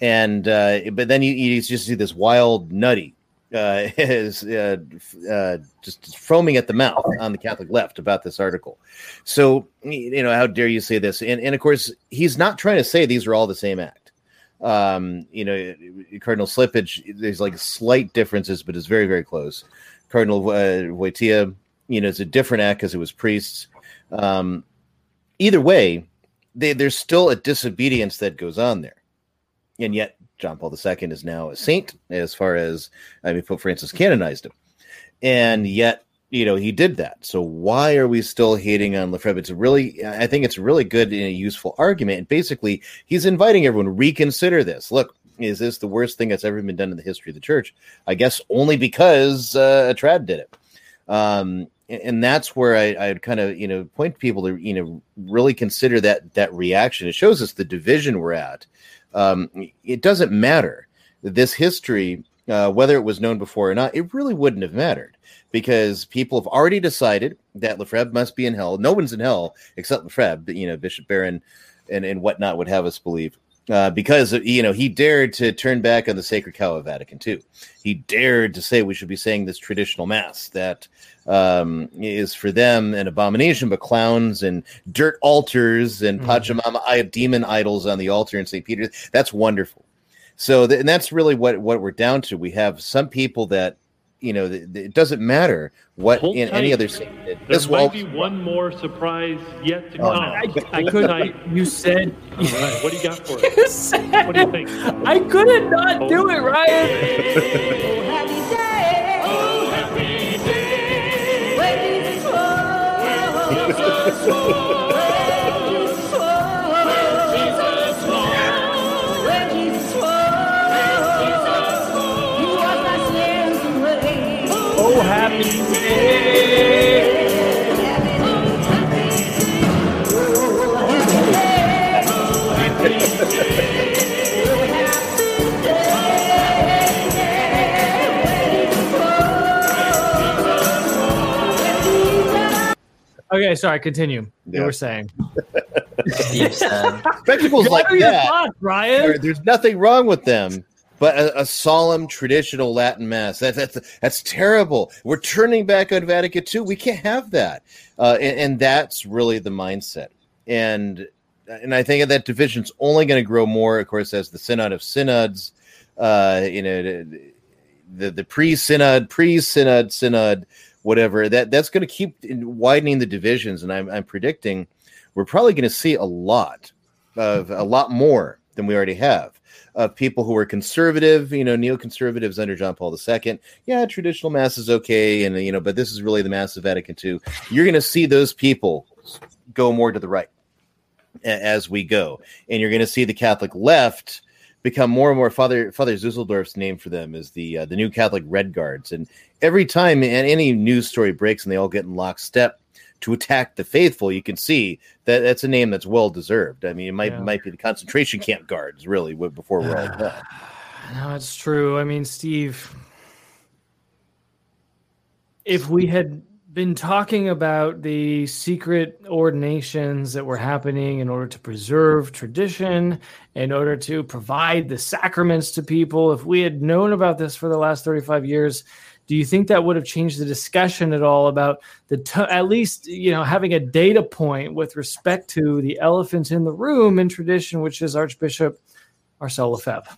And but then you just see this wild nutty just foaming at the mouth on the Catholic left about this article. So, you know, how dare you say this? And of course, he's not trying to say these are all the same act. You know, Cardinal Slippage, there's like slight differences, but it's very, very close. Cardinal Wojtyla, you know, it's a different act because it was priests. Either way, there's still a disobedience that goes on there. And yet John Paul II is now a saint as far as, I mean, Pope Francis canonized him. And yet, you know, he did that. So why are we still hating on Lefebvre? I think it's a really good and a useful argument. And basically, he's inviting everyone to reconsider this. Look, is this the worst thing that's ever been done in the history of the church? I guess only because a trad did it. And that's where I would kind of, you know, point people to, you know, really consider that reaction. It shows us the division we're at. It doesn't matter this history, whether it was known before or not. It really wouldn't have mattered because people have already decided that Lefebvre must be in hell. No one's in hell except Lefebvre, you know, Bishop Barron and whatnot would have us believe. Because, you know, he dared to turn back on the sacred cow of Vatican II. He dared to say we should be saying this traditional mass that is for them an abomination, but clowns and dirt altars and Pachamama demon idols on the altar in St. Peter's. That's wonderful. So and that's really what we're down to. We have some people that, you know, it doesn't matter what in any other saint. This might be one more surprise yet to come. I couldn't. You said. All right, what do you got for it? What do you think? I couldn't not do it, Ryan. Oh, happy day. Okay, sorry, continue. Yeah. You were saying. Spectacles like that, thoughts, Ryan. There's nothing wrong with them, but a solemn traditional Latin mass. That's terrible. We're turning back on Vatican II. We can't have that. And that's really the mindset. And I think that division's only going to grow more, of course, as the Synod of Synods, you know, the pre-synod, whatever, that's going to keep widening the divisions, and I'm predicting we're probably going to see a lot more than we already have of people who are conservative, you know, neoconservatives under John Paul II. Yeah, traditional mass is okay, and you know, but this is really the mass of Vatican II. You're going to see those people go more to the right as we go, and you're going to see the Catholic left become more and more. Father Zusseldorf's name for them is the new Catholic Red Guards. And every time any news story breaks and they all get in lockstep to attack the faithful, you can see that that's a name that's well-deserved. I mean, it might be the concentration camp guards, really, before we're all done. No, it's true. I mean, Steve, if we had been talking about the secret ordinations that were happening in order to preserve tradition, in order to provide the sacraments to people. If we had known about this for the last 35 years, do you think that would have changed the discussion at all about the at least, you know, having a data point with respect to the elephant in the room in tradition, which is Archbishop Marcel Lefebvre?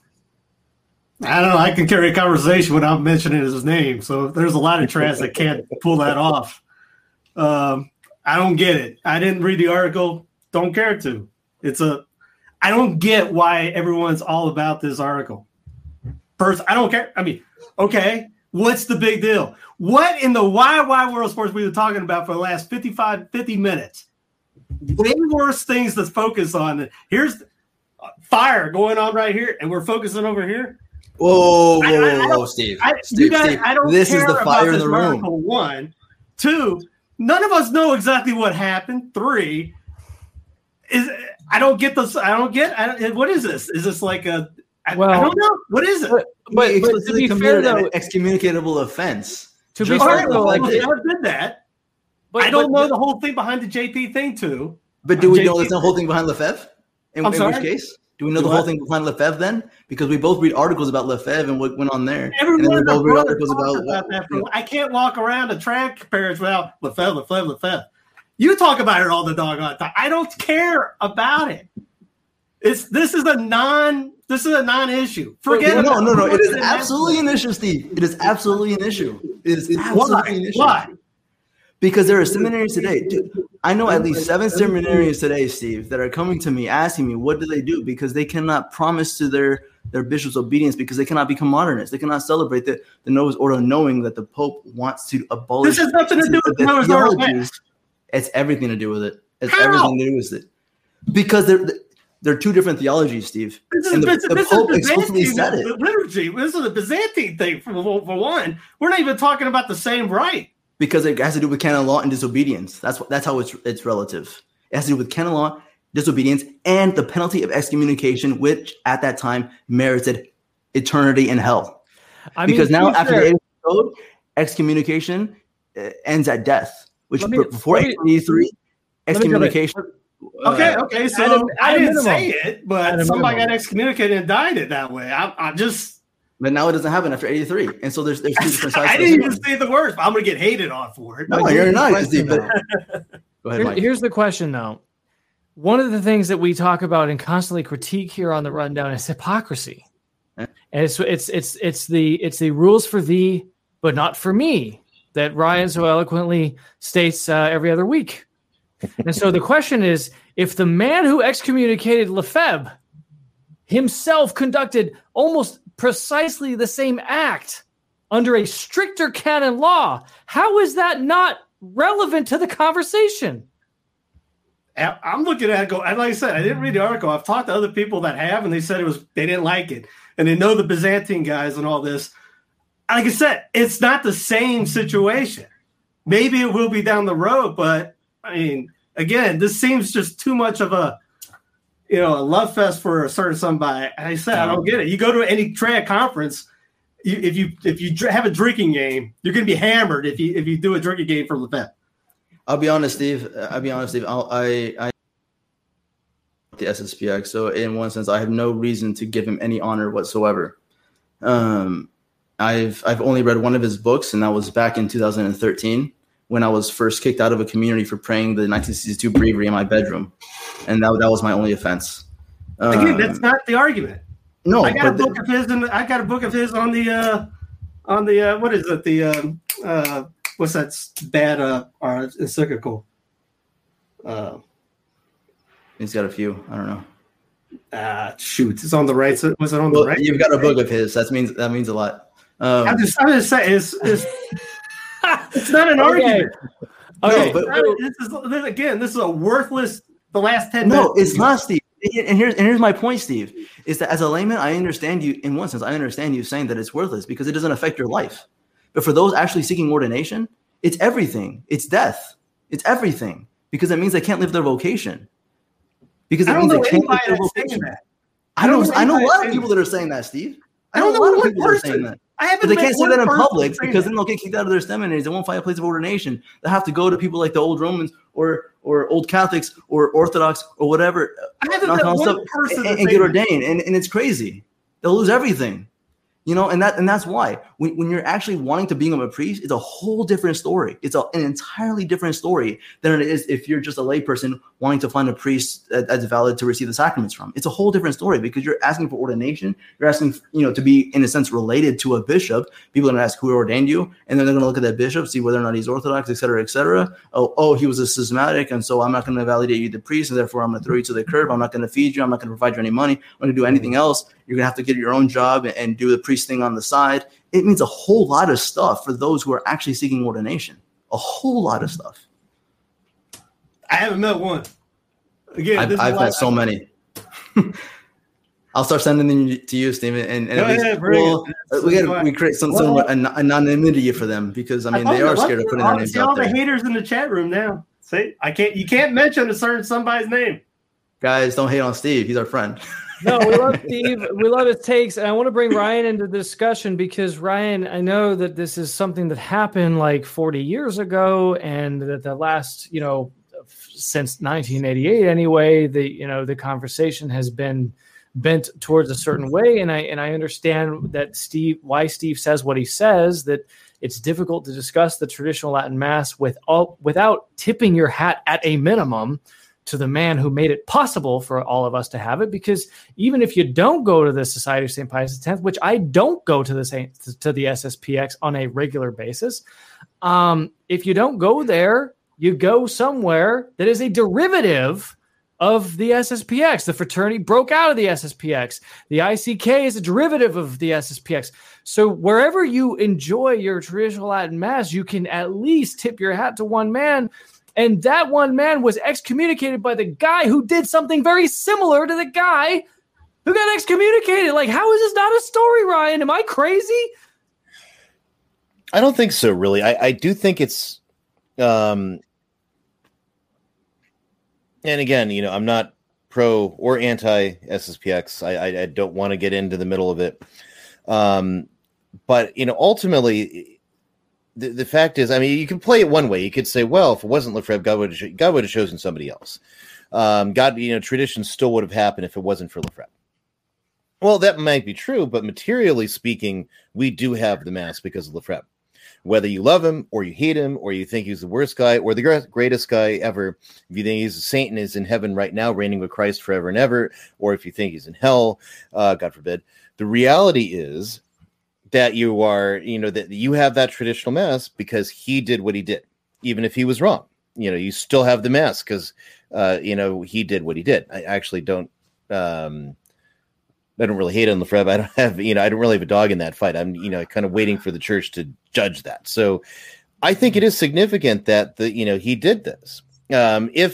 I don't know. I can carry a conversation without mentioning his name. So there's a lot of trash that can't pull that off. I don't get it. I didn't read the article. Don't care to. I don't get why everyone's all about this article. First, I don't care. I mean, okay, what's the big deal? What in the why world sports we've been talking about for the last 50 minutes? Way worse things to focus on. Here's fire going on right here, and we're focusing over here. Whoa, Steve. Steve, I don't this care is the fire in the room. One, two, none of us know exactly what happened. Three, what is this? Is this like I don't know. What is it? But to be fair, though, excommunicatable offense. To be fair, though, I never did that. But, I don't know the whole thing behind the JP thing, too. But do we know there's no whole thing behind Lefebvre? In which case? Do we know the whole thing behind Lefebvre then? Because we both read articles about Lefebvre and what went on there. Everyone both read articles about that. I can't walk around the track parish without Lefebvre. You talk about it all the doggone time. I don't care about it. This is a non-issue. No. It is absolutely an issue, Steve. It is absolutely an issue. Why? Because there are seminaries today. Dude, I know at least 7 seminarians today, Steve, that are coming to me asking me what do they do because they cannot promise to their bishop's obedience because they cannot become modernists. They cannot celebrate the Novus Ordo knowing that the Pope wants to abolish. This has nothing to do with the Novus Ordo. It's everything to do with it. Because they're two different theologies, Steve. The Pope explicitly said it. Liturgy. This is a Byzantine thing, for one. We're not even talking about the same rite. Because it has to do with canon law and disobedience. That's how it's relative. It has to do with canon law, disobedience, and the penalty of excommunication, which at that time merited eternity in hell. After the code, excommunication ends at death. Before 1883, excommunication. Okay. So I didn't say it, but somebody got excommunicated and died it that way. I'm just. But now it doesn't happen after 83, and so there's two different sides. I didn't even say the words, but I'm going to get hated on for it. No, you're not. Go ahead, Mike. Here's the question, though. One of the things that we talk about and constantly critique here on the Rundown is hypocrisy, and it's the rules for thee, but not for me that Ryan so eloquently states every other week. And so the question is, if the man who excommunicated Lefebvre himself conducted almost precisely the same act under a stricter canon law, how is that not relevant to the conversation? I'm looking at it, like I said, I didn't read the article. I've talked to other people that have, and they said they didn't like it. And they know the Byzantine guys and all this. Like I said, it's not the same situation. Maybe it will be down the road, but I mean, again, this seems just too much of a love fest for a certain somebody. And I said, I don't get it. You go to any trad conference, if you have a drinking game, you're going to be hammered if you do a drinking game for Lefebvre. I'll be honest, Steve. I the SSPX, so in one sense, I have no reason to give him any honor whatsoever. I've only read one of his books, and that was back in 2013. When I was first kicked out of a community for praying the 1962 breviary in my bedroom. And that was my only offense. Again, that's not the argument. No, I got a book of his on the what is it? The what's that bad encyclical? He's got a few. I don't know. Shoot, it's on the right. Was it on the right? You've got a book of his. That means a lot. I'm just saying it's it's not an argument. Okay. This is a worthless the last 10 minutes. No, it's not, Steve. And here's my point, Steve, is that as a layman, I understand you in one sense. I understand you saying that it's worthless because it doesn't affect your life. But for those actually seeking ordination, it's everything. It's death. It's everything because it means they can't live their vocation. Because it means they can't live their vocation. I know a lot of people that are saying that, Steve. I don't know what person. I haven't. But they can't say that in public because then they'll get kicked out of their seminaries. They won't find a place of ordination. They'll have to go to people like the old Romans or old Catholics or Orthodox or whatever. I haven't met one person and get ordained, and it's crazy. They'll lose everything, you know. And that's why when you're actually wanting to become a priest, it's a whole different story. It's an entirely different story than it is if you're just a layperson wanting to find a priest that's valid to receive the sacraments from. It's a whole different story because you're asking for ordination. You're asking, you know, to be in a sense related to a bishop. People are going to ask who ordained you, and then they're going to look at that bishop, see whether or not he's Orthodox, et cetera, et cetera. Oh, he was a schismatic, and so I'm not going to validate you the priest, and therefore I'm going to throw you to the curb. I'm not going to feed you. I'm not going to provide you any money. I'm going to do anything else. You're going to have to get your own job and do the priest thing on the side. It means a whole lot of stuff for those who are actually seeking ordination. A whole lot of stuff. I haven't met one. Again, I've had so many. I'll start sending them to you, Stephen. And at least, we create some anonymity for them because, I mean, they are scared of putting their names out there. I see all the haters in the chat room now. See, you can't mention a certain somebody's name. Guys, don't hate on Steve. He's our friend. No, we love Steve. We love his takes. And I want to bring Ryan into the discussion because, Ryan, I know that this is something that happened like 40 years ago and that the last, you know, since 1988 anyway, the conversation has been bent towards a certain way. And I understand that why Steve says what he says, that it's difficult to discuss the traditional Latin Mass without tipping your hat at a minimum to the man who made it possible for all of us to have it. Because even if you don't go to the Society of St. Pius X, which I don't go to the SSPX on a regular basis, if you don't go there, you go somewhere that is a derivative of the SSPX. The fraternity broke out of the SSPX. The ICK is a derivative of the SSPX. So wherever you enjoy your traditional Latin Mass, you can at least tip your hat to one man. And that one man was excommunicated by the guy who did something very similar to the guy who got excommunicated. Like, how is this not a story, Ryan? Am I crazy? I don't think so, really. I do think it's... and again, you know, I'm not pro or anti SSPX. I don't want to get into the middle of it. But, you know, ultimately, the fact is, I mean, you can play it one way. You could say, well, if it wasn't Lefebvre, God would have chosen somebody else. God, you know, tradition still would have happened if it wasn't for Lefebvre. Well, that might be true, but materially speaking, we do have the Mass because of Lefebvre. Whether you love him or you hate him or you think he's the worst guy or the greatest guy ever, if you think he's a saint and is in heaven right now reigning with Christ forever and ever, or if you think he's in hell, God forbid, the reality is that you are, you know, that you have that traditional Mass because he did what he did, even if he was wrong. You know, you still have the Mass because, you know, he did what he did. I actually don't... I don't really hate on Lefebvre. I don't really have a dog in that fight. I'm, you know, kind of waiting for the church to judge that. So I think it is significant that he did this. I'd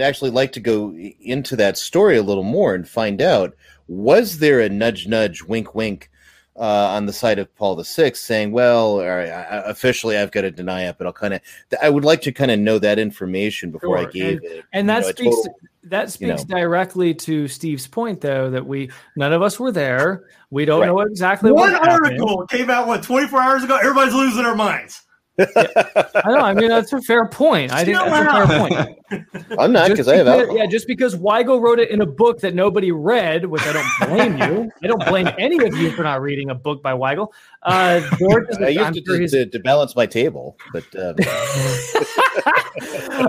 actually like to go into that story a little more and find out, was there a nudge, nudge, wink, wink on the side of Paul VI saying, well, all right, officially I've got to deny it, but I would like to kind of know that information before I gave it. And that speaks to... That speaks directly to Steve's point, though, that none of us were there. We don't know exactly what happened. One article came out, 24 hours ago? Everybody's losing their minds. Yeah. I know. I mean, that's a fair point. I think that's a fair point. I'm not, because I have alcohol. Yeah, just because Weigel wrote it in a book that nobody read, which I don't blame you. I don't blame any of you for not reading a book by Weigel. I used to balance my table, but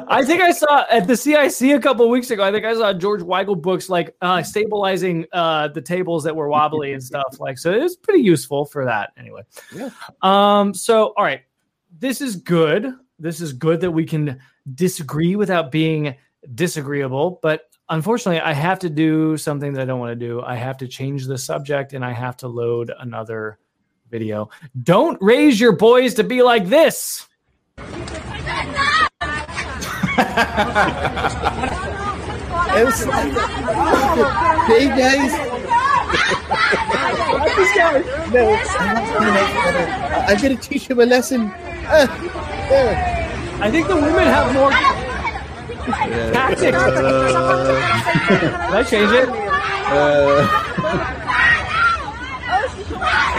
I think I saw at the CIC a couple of weeks ago. I think I saw George Weigel books like stabilizing the tables that were wobbly and stuff like. So it was pretty useful for that, anyway. Yeah. So all right. This is good. This is good that we can disagree without being disagreeable. But unfortunately, I have to do something that I don't want to do. I have to change the subject and I have to load another video. Don't raise your boys to be like this. Hey, guys. I'm going to teach him a lesson. I think the women have more tactics. Did I change it?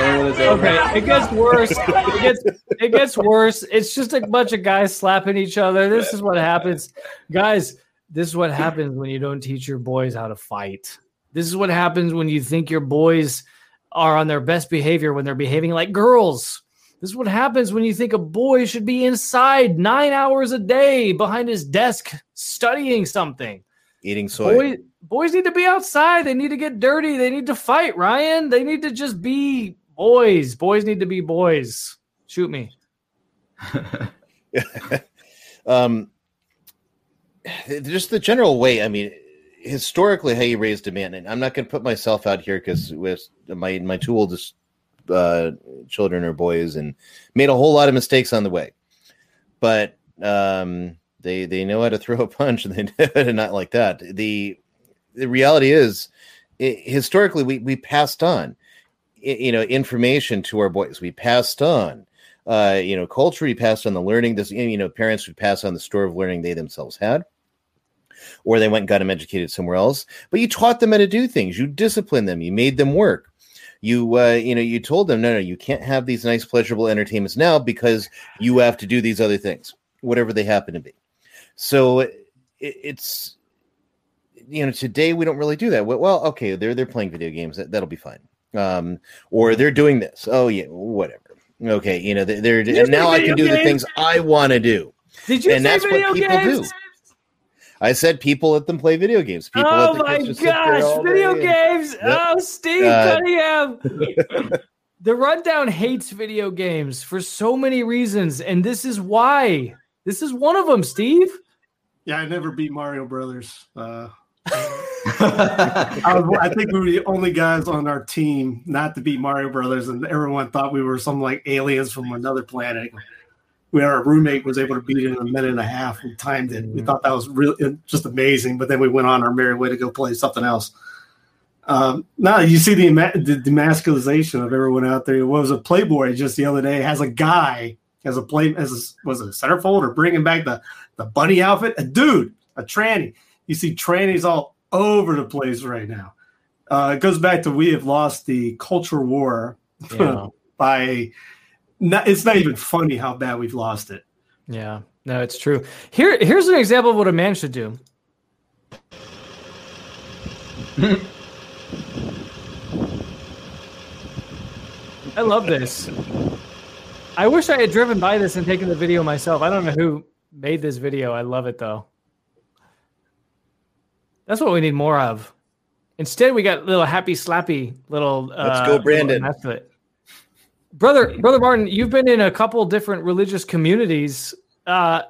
It okay, it gets worse. It gets worse. It's just a bunch of guys slapping each other. This is what happens. Guys, this is what happens when you don't teach your boys how to fight. This is what happens when you think your boys are on their best behavior when they're behaving like girls. This is what happens when you think a boy should be inside 9 hours a day behind his desk studying something. Eating soy. Boys need to be outside. They need to get dirty. They need to fight, Ryan. They need to just be boys. Boys need to be boys. Shoot me. Just the general way, I mean, historically how you raise demand, and I'm not going to put myself out here because with my two oldest children are boys and made a whole lot of mistakes on the way. But they know how to throw a punch, and they know how to not like that. The reality is, historically, we passed on, information to our boys. We passed on, culture. We passed on the learning. Parents would pass on the store of learning they themselves had, or they went and got them educated somewhere else. But you taught them how to do things. You disciplined them. You made them work. You told them, no, you can't have these nice, pleasurable entertainments now because you have to do these other things, whatever they happen to be. So it's. Today we don't really do that. Well, okay, they're playing video games. That'll be fine. Or they're doing this. Oh yeah, whatever. Okay, they're and now I can do the things I want to do. Did you? And that's what people do. I said people let them play video games. People oh my gosh, video games! Oh, Steve Cunningham. The Rundown hates video games for so many reasons, and this is why. This is one of them, Steve. Yeah, I never beat Mario Brothers. I think we were the only guys on our team not to beat Mario Brothers, and everyone thought we were some like aliens from another planet. Our roommate was able to beat it in a minute and a half. We timed it. We thought that was really just amazing, but then we went on our merry way to go play something else. Now you see the demasculization of everyone out there. What was a Playboy just the other day has a guy as a centerfold or bringing back the bunny outfit. A dude, a tranny. You see trannies all over the place right now. It goes back to we have lost the culture war. Yeah. It's not even funny how bad we've lost it. Yeah, no, it's true. Here's an example of what a man should do. I love this. I wish I had driven by this and taken the video myself. I don't know who made this video. I love it, though. That's what we need more of. Instead, we got little happy, slappy little. Let's go, Brandon. Brother Martin, you've been in a couple different religious communities. Are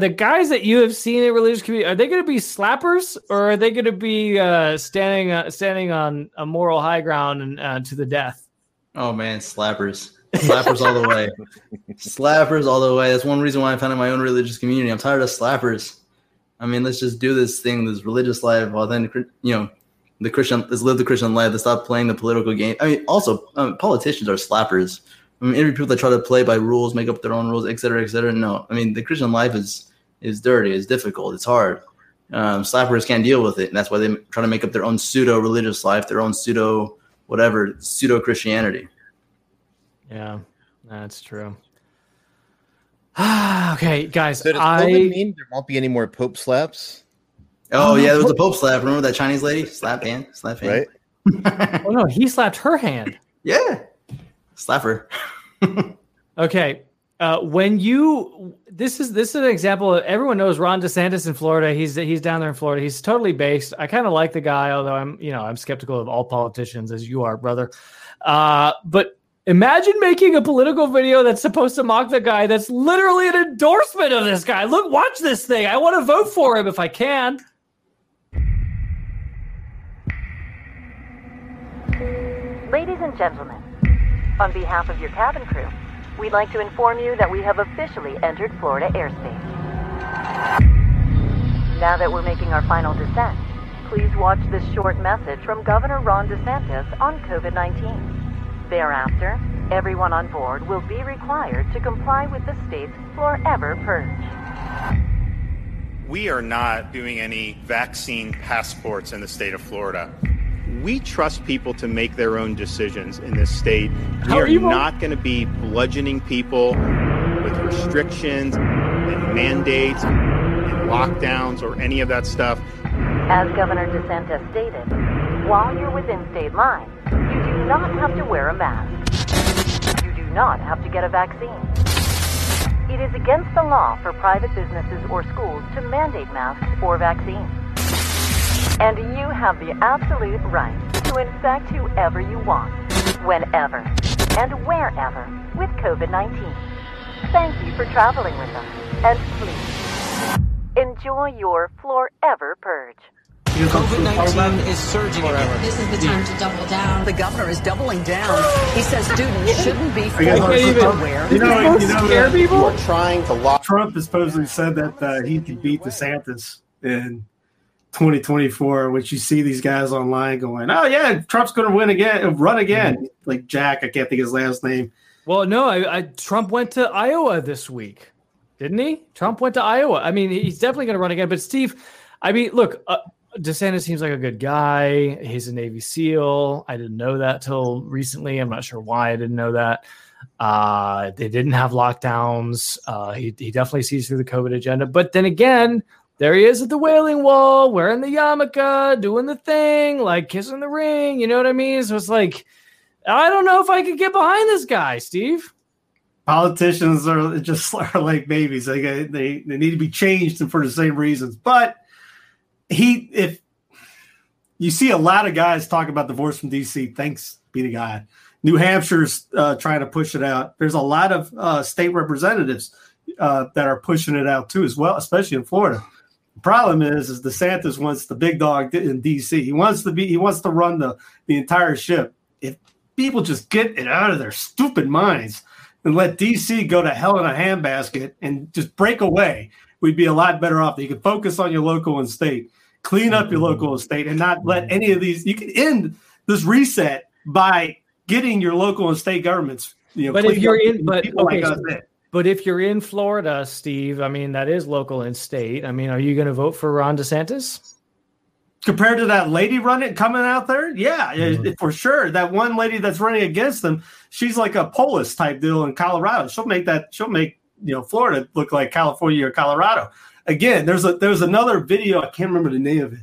the guys that you have seen in religious community, are they going to be slappers, or are they going to be standing on a moral high ground and to the death? Oh man, slappers. Slappers all the way. Slappers all the way. That's one reason why I founded my own religious community. I'm tired of slappers. I mean, let's just do this thing, this religious life, authentic, let's live the Christian life. Let's stop playing the political game. I mean, also, politicians are slappers. I mean, every people that try to play by rules, make up their own rules, et cetera, et cetera. No, I mean, the Christian life is dirty, it's difficult, it's hard. Slappers can't deal with it, and that's why they try to make up their own pseudo-religious life, their own pseudo-whatever, pseudo-Christianity. Yeah, that's true. Okay, guys. So does COVID mean there won't be any more Pope slaps? Oh yeah, there was a Pope slap. Remember that Chinese lady? Slap hand. Right? Oh no, he slapped her hand. Yeah, slap her. Okay, this is an example of, everyone knows Ron DeSantis in Florida. He's down there in Florida. He's totally based. I kind of like the guy, although I'm skeptical of all politicians as you are, brother. But. Imagine making a political video that's supposed to mock the guy that's literally an endorsement of this guy. Look, watch this thing. I want to vote for him if I can. Ladies and gentlemen, on behalf of your cabin crew, we'd like to inform you that we have officially entered Florida airspace. Now that we're making our final descent, please watch this short message from Governor Ron DeSantis on COVID-19. Thereafter, everyone on board will be required to comply with the state's forever purge. We are not doing any vaccine passports in the state of Florida. We trust people to make their own decisions in this state. We are not going to be bludgeoning people with restrictions and mandates and lockdowns or any of that stuff. As Governor DeSantis stated, while you're within state lines, you do not have to wear a mask. You do not have to get a vaccine. It is against the law for private businesses or schools to mandate masks or vaccines. And you have the absolute right to infect whoever you want, whenever, and wherever with COVID-19. Thank you for traveling with us, and please, enjoy your forever purge. COVID-19 is surging again. This is the time to double down. The governor is doubling down. He says students shouldn't be forced to wear. Trump has supposedly said that he could beat DeSantis in 2024, which you see these guys online going, "Oh yeah, Trump's going to win again, run again." Mm-hmm. Like Jack, I can't think of his last name. Well, no, Trump went to Iowa this week, didn't he? Trump went to Iowa. I mean, he's definitely going to run again. But Steve, I mean, look, DeSantis seems like a good guy. He's a Navy SEAL. I didn't know that till recently. I'm not sure why I didn't know that. They didn't have lockdowns. He definitely sees through the COVID agenda. But then again, there he is at the Wailing Wall, wearing the yarmulke, doing the thing, like kissing the ring. You know what I mean? So it's like, I don't know if I could get behind this guy, Steve. Politicians are just like babies. They need to be changed for the same reasons. But if you see a lot of guys talk about divorce from D.C., thanks be to God. New Hampshire's trying to push it out. There's a lot of state representatives that are pushing it out too, as well, especially in Florida. The problem is DeSantis wants the big dog in D.C. He wants to run the entire ship. If people just get it out of their stupid minds and let D.C. go to hell in a handbasket and just break away, we'd be a lot better off. You can focus on your local and state, clean up your local and state, and not let any of these. You can end this reset by getting your local and state governments. You know, but if you're in, but okay. But if you're in Florida, Steve, I mean, that is local and state. I mean, are you going to vote for Ron DeSantis? Compared to that lady coming out there? Yeah, mm-hmm. For sure. That one lady that's running against them, she's like a Polis type deal in Colorado. She'll make Florida look like California or Colorado. Again, there's another video, I can't remember the name of it.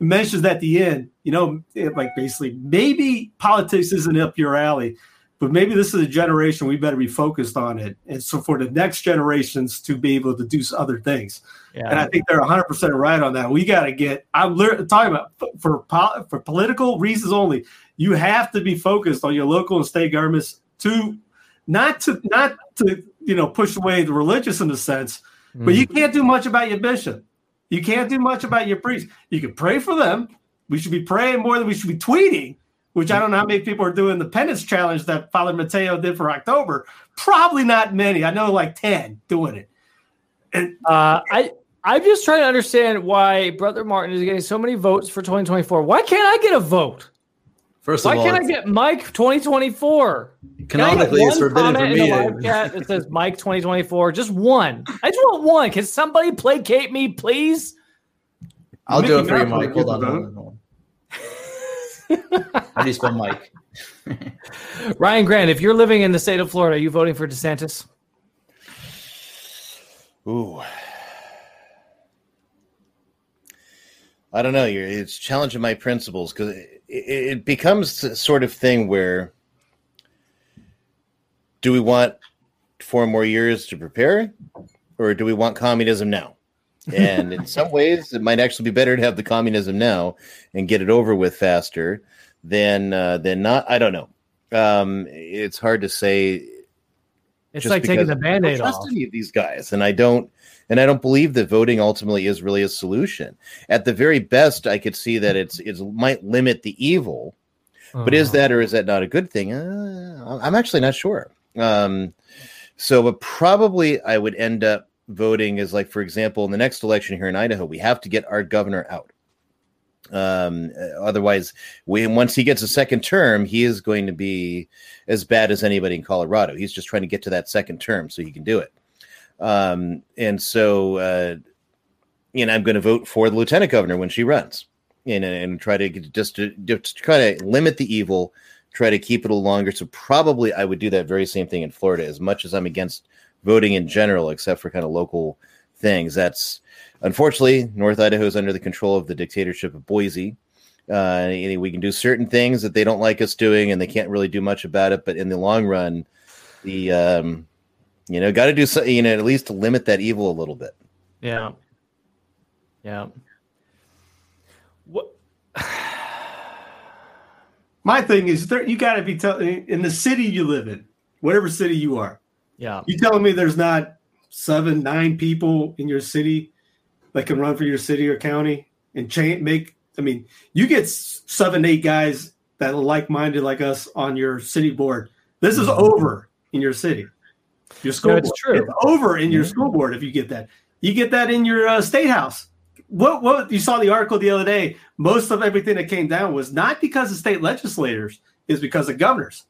It mentions at the end, basically maybe politics isn't up your alley. But maybe this is a generation we better be focused on it. And so for the next generations to be able to do other things. Yeah. And I think they're 100% right on that. We got to get – I'm talking about for political reasons only, you have to be focused on your local and state governments to not push away the religious in a sense. Mm-hmm. But you can't do much about your bishop. You can't do much about your priest. You can pray for them. We should be praying more than we should be tweeting. Which I don't know how many people are doing the penance challenge that Father Mateo did for October. Probably not many. I know like 10 doing it. And I'm just trying to understand why Brother Martin is getting so many votes for 2024. Why can't I get a vote? First of all, why can't I get Mike 2024? Canonically, it's forbidden for me. It says Mike 2024. Just one. I just want one. Can somebody placate me, please? I'll do it for you, Mike. Hold on. How do you spell Mike? Ryan Grant, if you're living in the state of Florida, are you voting for DeSantis? Ooh. I don't know. It's challenging my principles because it becomes the sort of thing where do we want 4 more years to prepare or do we want communism now? And in some ways, it might actually be better to have the communism now and get it over with faster than not. I don't know. It's hard to say. It's like taking the Band-Aid off. I don't trust any of these guys, and I don't believe that voting ultimately is really a solution. At the very best, I could see that it might limit the evil, but is that not a good thing? I'm actually not sure. But probably I would end up. Voting is like, for example, in the next election here in Idaho, we have to get our governor out. Otherwise, once he gets a second term, he is going to be as bad as anybody in Colorado. He's just trying to get to that second term so he can do it. And so, I'm going to vote for the lieutenant governor when she runs. and try to just try to limit the evil, try to keep it a little longer. So probably I would do that very same thing in Florida. As much as I'm against voting in general, except for kind of local things, that's unfortunately North Idaho is under the control of the dictatorship of Boise. We can do certain things that they don't like us doing, and they can't really do much about it. But in the long run, the got to do something, at least to limit that evil a little bit. Yeah. Yeah. What? My thing is, you got to be telling in the city you live in, whatever city you are. Yeah. You telling me there's not 7-9 people in your city that can run for your city or county and you get 7-8 guys that are like-minded like us on your city board. This is over in your city. Your school board. It's true. It's over in your school board if you get that. You get that in your state house. What you saw the article the other day, most of everything that came down was not because of state legislators, it's because of governors.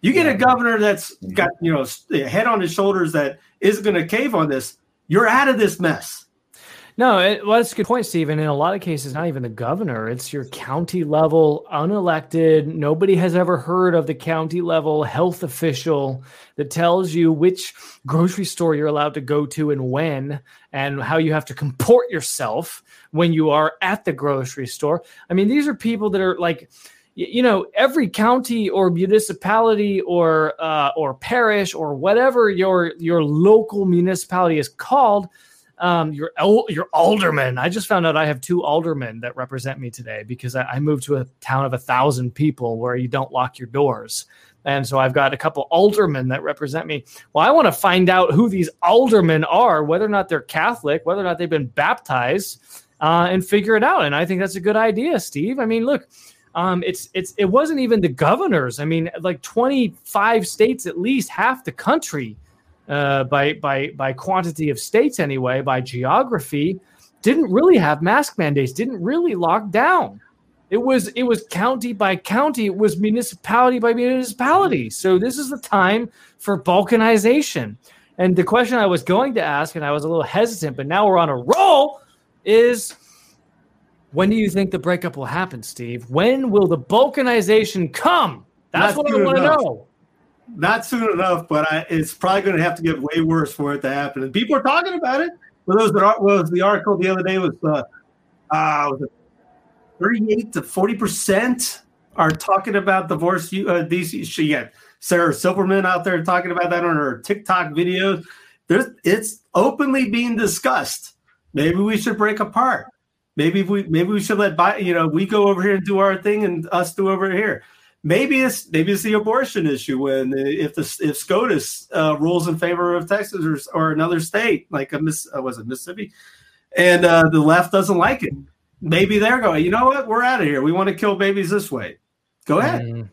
You get a governor that's got a head on his shoulders that is going to cave on this, you're out of this mess. No, that's a good point, Stephen. In a lot of cases, not even the governor. It's your county level, unelected. Nobody has ever heard of the county level health official that tells you which grocery store you're allowed to go to and when, and how you have to comport yourself when you are at the grocery store. I mean, these are people that are like, every county or municipality or parish or whatever your local municipality is called. Your alderman. I just found out I have 2 aldermen that represent me today because I moved to a town of 1,000 people where you don't lock your doors. And so I've got a couple aldermen that represent me. Well, I want to find out who these aldermen are, whether or not they're Catholic, whether or not they've been baptized, and figure it out. And I think that's a good idea, Steve. I mean, look, it wasn't even the governors. I mean, like 25 states, at least half the country, by quantity of states anyway, by geography, didn't really have mask mandates, didn't really lock down. It was county by county, it was municipality by municipality. So this is the time for balkanization. And the question I was going to ask, and I was a little hesitant, but now we're on a roll, is when do you think the breakup will happen, Steve? When will the balkanization come? That's what I want to know. Not soon enough, but it's probably going to have to get way worse for it to happen. And people are talking about it. For those that was the article the other day was 38% to 40% are talking about divorce. DC. She got Sarah Silverman out there talking about that on her TikTok videos. It's openly being discussed. Maybe we should break apart. Maybe we should let we go over here and do our thing, and us do over here. Maybe it's the abortion issue when if SCOTUS rules in favor of Texas or another state like Mississippi, and the left doesn't like it. Maybe they're going, you know what? We're out of here. We want to kill babies this way. Go ahead.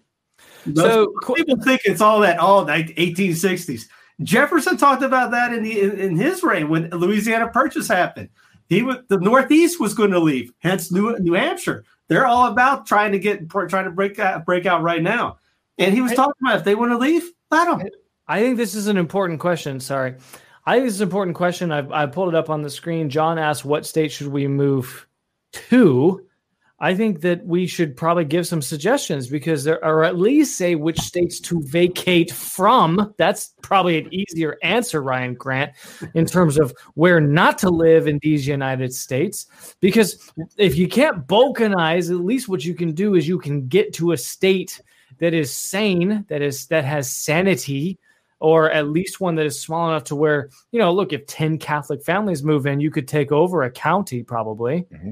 So people think it's all that 1860s. Jefferson talked about that in his reign when Louisiana Purchase happened. The Northeast was going to leave, hence New Hampshire. They're all about trying to break out right now. And he was talking about if they want to leave, let them. I think this is an important question. Sorry. I think this is an important question. I pulled it up on the screen. John asked, what state should we move to? I think that we should probably give some suggestions because there are at least say which states to vacate from. That's probably an easier answer, Ryan Grant, in terms of where not to live in these United States. Because if you can't balkanize, at least what you can do is you can get to a state that is sane, that has sanity, or at least one that is small enough to where, look, if 10 Catholic families move in, you could take over a county probably. Mm-hmm.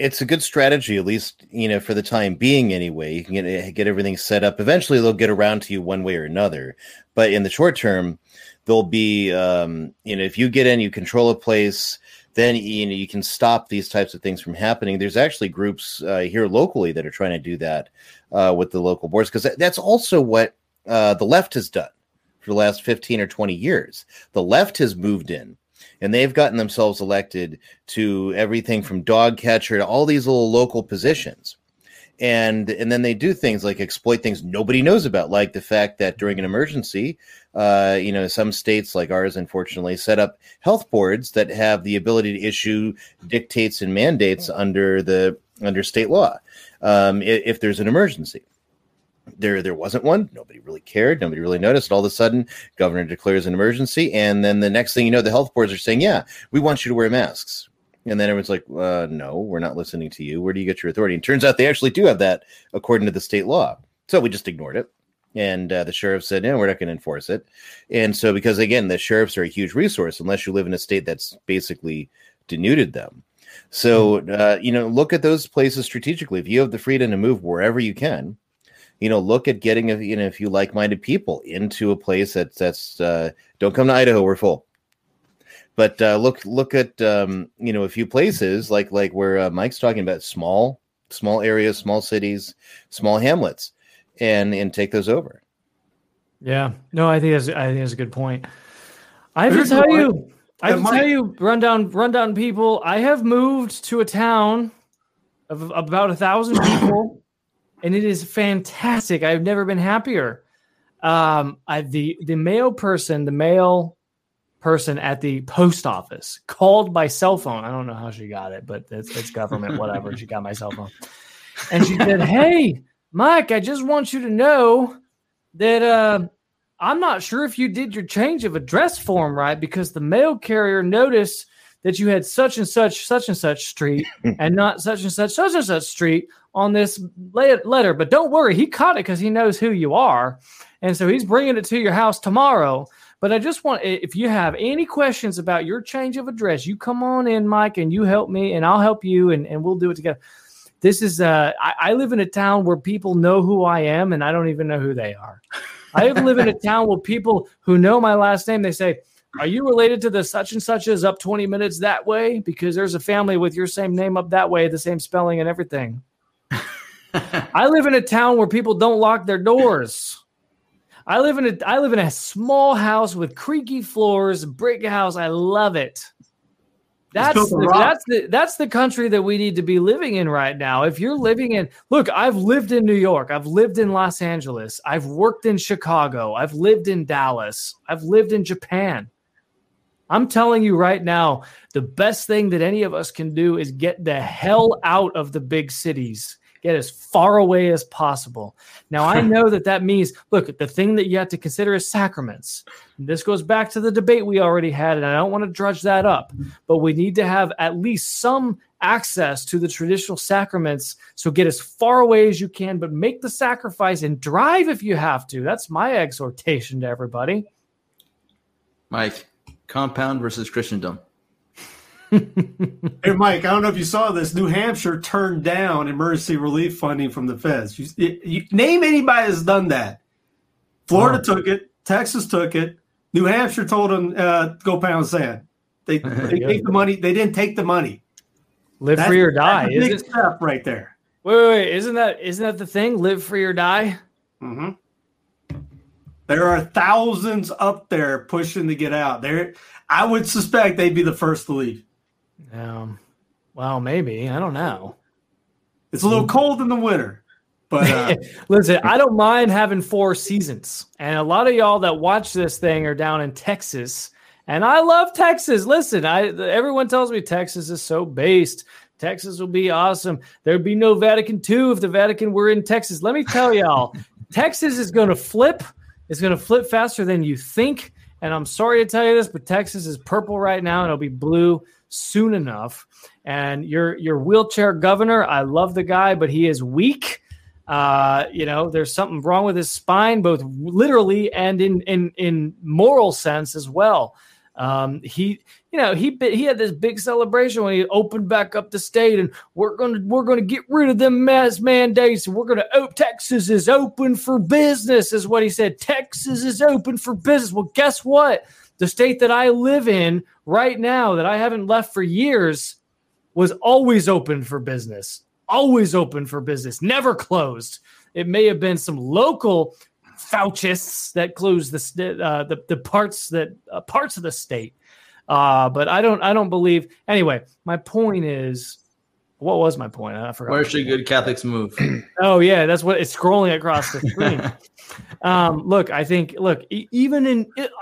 It's a good strategy, at least, for the time being anyway. You can get everything set up. Eventually, they'll get around to you one way or another. But in the short term, there'll be, if you get in, you control a place, then, you can stop these types of things from happening. There's actually groups here locally that are trying to do that with the local boards, because that's also what the left has done for the last 15 or 20 years. The left has moved in. And they've gotten themselves elected to everything from dog catcher to all these little local positions. And then they do things like exploit things nobody knows about, like the fact that during an emergency, some states like ours, unfortunately, set up health boards that have the ability to issue dictates and mandates under state law if there's an emergency. There wasn't one. Nobody really cared. Nobody really noticed. All of a sudden, governor declares an emergency, and then the next thing you know, the health boards are saying, "Yeah, we want you to wear masks." And then everyone's like, "No, we're not listening to you. Where do you get your authority?" And turns out they actually do have that according to the state law. So we just ignored it. And the sheriff said, "No, we're not going to enforce it." And so, because again, the sheriffs are a huge resource unless you live in a state that's basically denuded them. So look at those places strategically. If you have the freedom to move wherever you can, look at getting if you like-minded people into a place that's don't come to Idaho, we're full. But look at a few places like where Mike's talking about small areas, small cities, small hamlets, and take those over. Yeah, no, I think that's a good point. I have to tell you, rundown people. I have moved to a town of about 1,000 people, and it is fantastic. I've never been happier. The male person at the post office called by cell phone. I don't know how she got it, but it's government, whatever. She got my cell phone. And she said, "Hey, Mike, I just want you to know that I'm not sure if you did your change of address form right, because the mail carrier noticed that you had such and such street and not such and such street on this letter. But don't worry, he caught it because he knows who you are. And so he's bringing it to your house tomorrow. But I just want, if you have any questions about your change of address, you come on in, Mike, and you help me, and I'll help you, and we'll do it together." This is, I live in a town where people know who I am, and I don't even know who they are. I live in a town where people who know my last name, they say, "Are you related to the such and such is up 20 minutes that way? Because there's a family with your same name up that way, the same spelling and everything." I live in a town where people don't lock their doors. I live in a small house with creaky floors, brick house. I love it. That's the country that we need to be living in right now. If you're living in, look, I've lived in New York. I've lived in Los Angeles. I've worked in Chicago. I've lived in Dallas. I've lived in Japan. I'm telling you right now, the best thing that any of us can do is get the hell out of the big cities. Get as far away as possible. Now, I know that means, look, the thing that you have to consider is sacraments. And this goes back to the debate we already had, and I don't want to drudge that up. But we need to have at least some access to the traditional sacraments. So get as far away as you can, but make the sacrifice and drive if you have to. That's my exhortation to everybody. Mike, compound versus Christendom. Hey, Mike, I don't know if you saw this. New Hampshire turned down emergency relief funding from the feds. You name anybody that's done that. Florida took it. Texas took it. New Hampshire told them, go pound sand. They take the money. They didn't take the money. Live free or die. That's a big step right there. Wait. Isn't that the thing? Live free or die? Mm-hmm. There are thousands up there pushing to get out. I would suspect they'd be the first to leave. Well, maybe. I don't know. It's a little cold in the winter. But listen, I don't mind having 4 seasons. And a lot of y'all that watch this thing are down in Texas. And I love Texas. Listen, everyone tells me Texas is so based. Texas will be awesome. There'd be no Vatican II if the Vatican were in Texas. Let me tell y'all, Texas is going to flip. It's going to flip faster than you think. And I'm sorry to tell you this, but Texas is purple right now, and it'll be blue soon enough. And your wheelchair governor, I love the guy, but he is weak. There's something wrong with his spine, both literally and in moral sense as well. He had this big celebration when he opened back up the state, and we're gonna get rid of them mask mandates, and Texas is open for business, is what he said. Texas is open for business. Well, guess what? The state that I live in right now, that I haven't left for years, was always open for business. Always open for business. Never closed. It may have been some local Faucists that closed the parts of the state. But I don't believe. Anyway, my point is, What was my point? I forgot. Where should good Catholics move? Oh, yeah, that's what it's scrolling across the screen.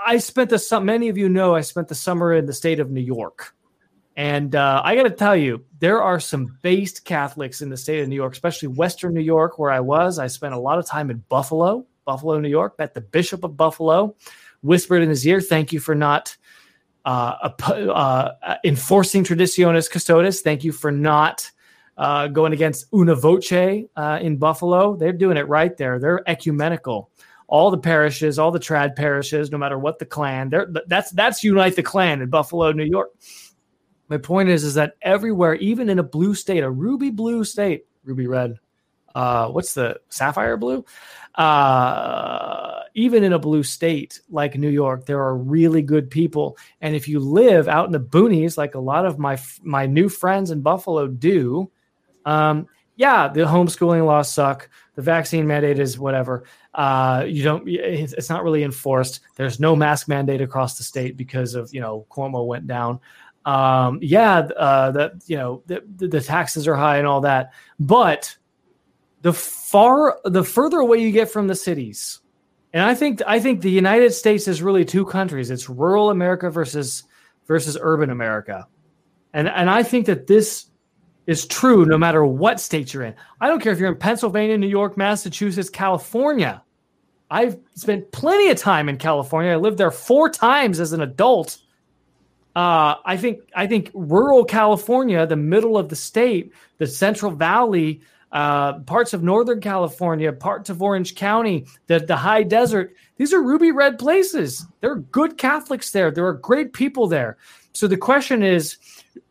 I spent the summer, many of you know, I spent the summer in the state of New York. And I got to tell you, there are some based Catholics in the state of New York, especially Western New York, where I was. I spent a lot of time in Buffalo, New York, met the Bishop of Buffalo, whispered in his ear, thank you for not enforcing traditionis custodis. Thank you for not going against una voce in Buffalo. They're doing it right there. They're ecumenical. All the parishes, all the trad parishes, no matter what the clan, that's Unite the Clan in Buffalo, New York. My point is that everywhere, even in a blue state, a ruby blue state, ruby red, what's the sapphire blue? Even in a blue state like New York, there are really good people. And if you live out in the boonies, like a lot of my new friends in Buffalo do, the homeschooling laws suck. The vaccine mandate is whatever. It's not really enforced. There's no mask mandate across the state because of, Cuomo went down. The taxes are high and all that, but the further away you get from the cities, and I think the United States is really two countries. It's rural America versus urban America. And I think that this is true no matter what state you're in. I don't care if you're in Pennsylvania, New York, Massachusetts, California. I've spent plenty of time in California. I lived there 4 times as an adult. I think rural California, the middle of the state, the Central Valley, parts of Northern California, parts of Orange County, the high desert. These are ruby red places. There are good Catholics there. There are great people there. So the question is,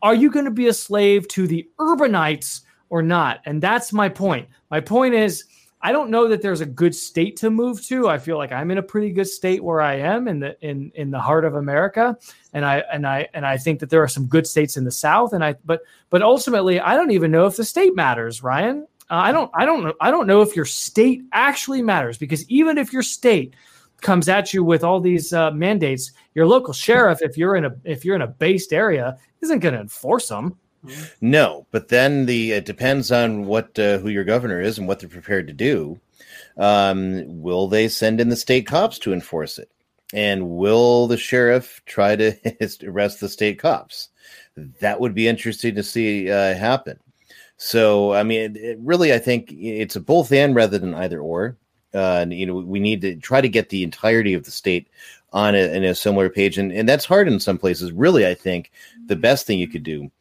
are you going to be a slave to the urbanites or not? And that's my point. My point is, I don't know that there's a good state to move to. I feel like I'm in a pretty good state where I am in the heart of America, and I think that there are some good states in the South. But ultimately, I don't even know if the state matters, Ryan. I don't know if your state actually matters, because even if your state comes at you with all these mandates, your local sheriff, if you're in a based area, isn't going to enforce them. No, but then it depends on who your governor is and what they're prepared to do. Will they send in the state cops to enforce it? And will the sheriff try to arrest the state cops? That would be interesting to see happen. So, I mean, I think it's a both and rather than either or. We need to try to get the entirety of the state on in a similar page. And that's hard in some places. Really, I think the best thing you could do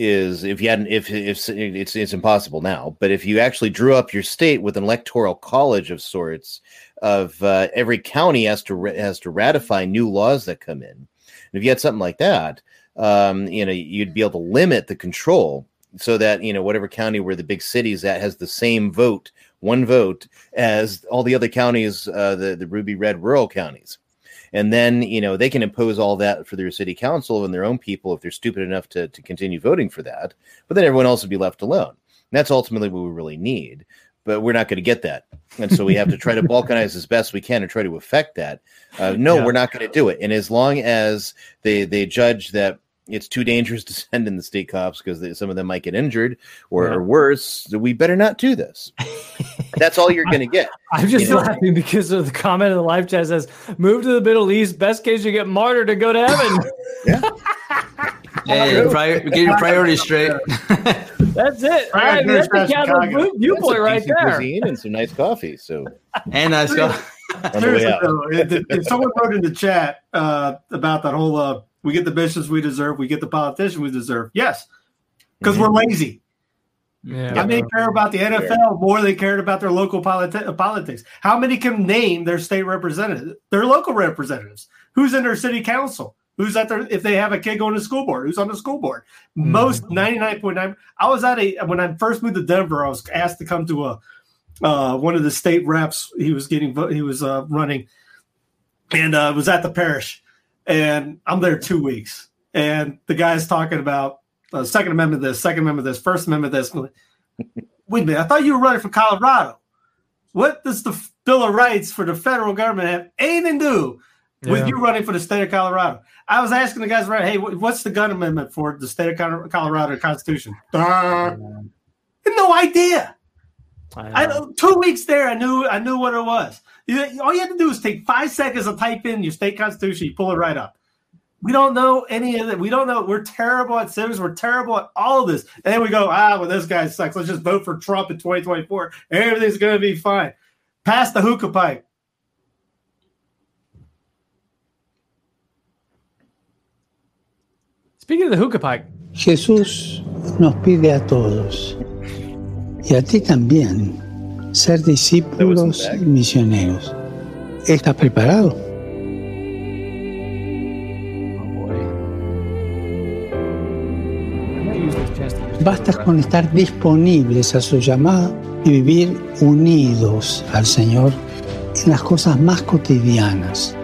is if you hadn't, if it's impossible now, but if you actually drew up your state with an electoral college of sorts of every county has to ratify new laws that come in. And if you had something like that, you'd be able to limit the control so that, whatever county where the big city's at has the same vote, one vote as all the other counties, the ruby red rural counties. And then, they can impose all that for their city council and their own people if they're stupid enough to continue voting for that. But then everyone else would be left alone. And that's ultimately what we really need. But we're not going to get that. And so we have to try to balkanize as best we can and try to affect that. We're not going to do it. And as long as they judge that it's too dangerous to send in the state cops because some of them might get injured or worse, we better not do this. That's all you're going to get. I'm just laughing because of the comment in the live chat says, move to the Middle East. Best case, you get martyred to go to heaven. Yeah. Get your priorities straight. That's it. All right, that's the Catholic viewpoint right there. And some nice coffee. So and nice coffee. If someone wrote in the chat about that whole we get the bishops we deserve. We get the politicians we deserve. Yes, because we're lazy. Yeah, how many care about the NFL more than they cared about their local politics? How many can name their state representatives, their local representatives? Who's in their city council? Who's at their, if they have a kid going to school board? Who's on the school board? Most 99.9. I was when I first moved to Denver, I was asked to come to a one of the state reps. He was running, and was at the parish. And I'm there 2 weeks. And the guy's talking about Second Amendment this, Second Amendment this, First Amendment this. Wait a minute, I thought you were running for Colorado. What does the Bill of Rights for the federal government have anything to do with you running for the state of Colorado? I was asking the guys around, hey, what's the gun amendment for the state of Colorado Constitution? No idea. I 2 weeks there, I knew what it was. All you had to do is take 5 seconds to type in your state constitution. You pull it right up. We don't know any of it. We don't know. We're terrible at civics. We're terrible at all of this. And then we go, well, this guy sucks. Let's just vote for Trump in 2024. Everything's going to be fine. Pass the hookah pipe. Speaking of the hookah pipe. Jesús nos pide a todos. Y a ti también, ser discípulos y misioneros. ¿Estás preparado? Basta con estar disponibles a su llamado y vivir unidos al Señor en las cosas más cotidianas.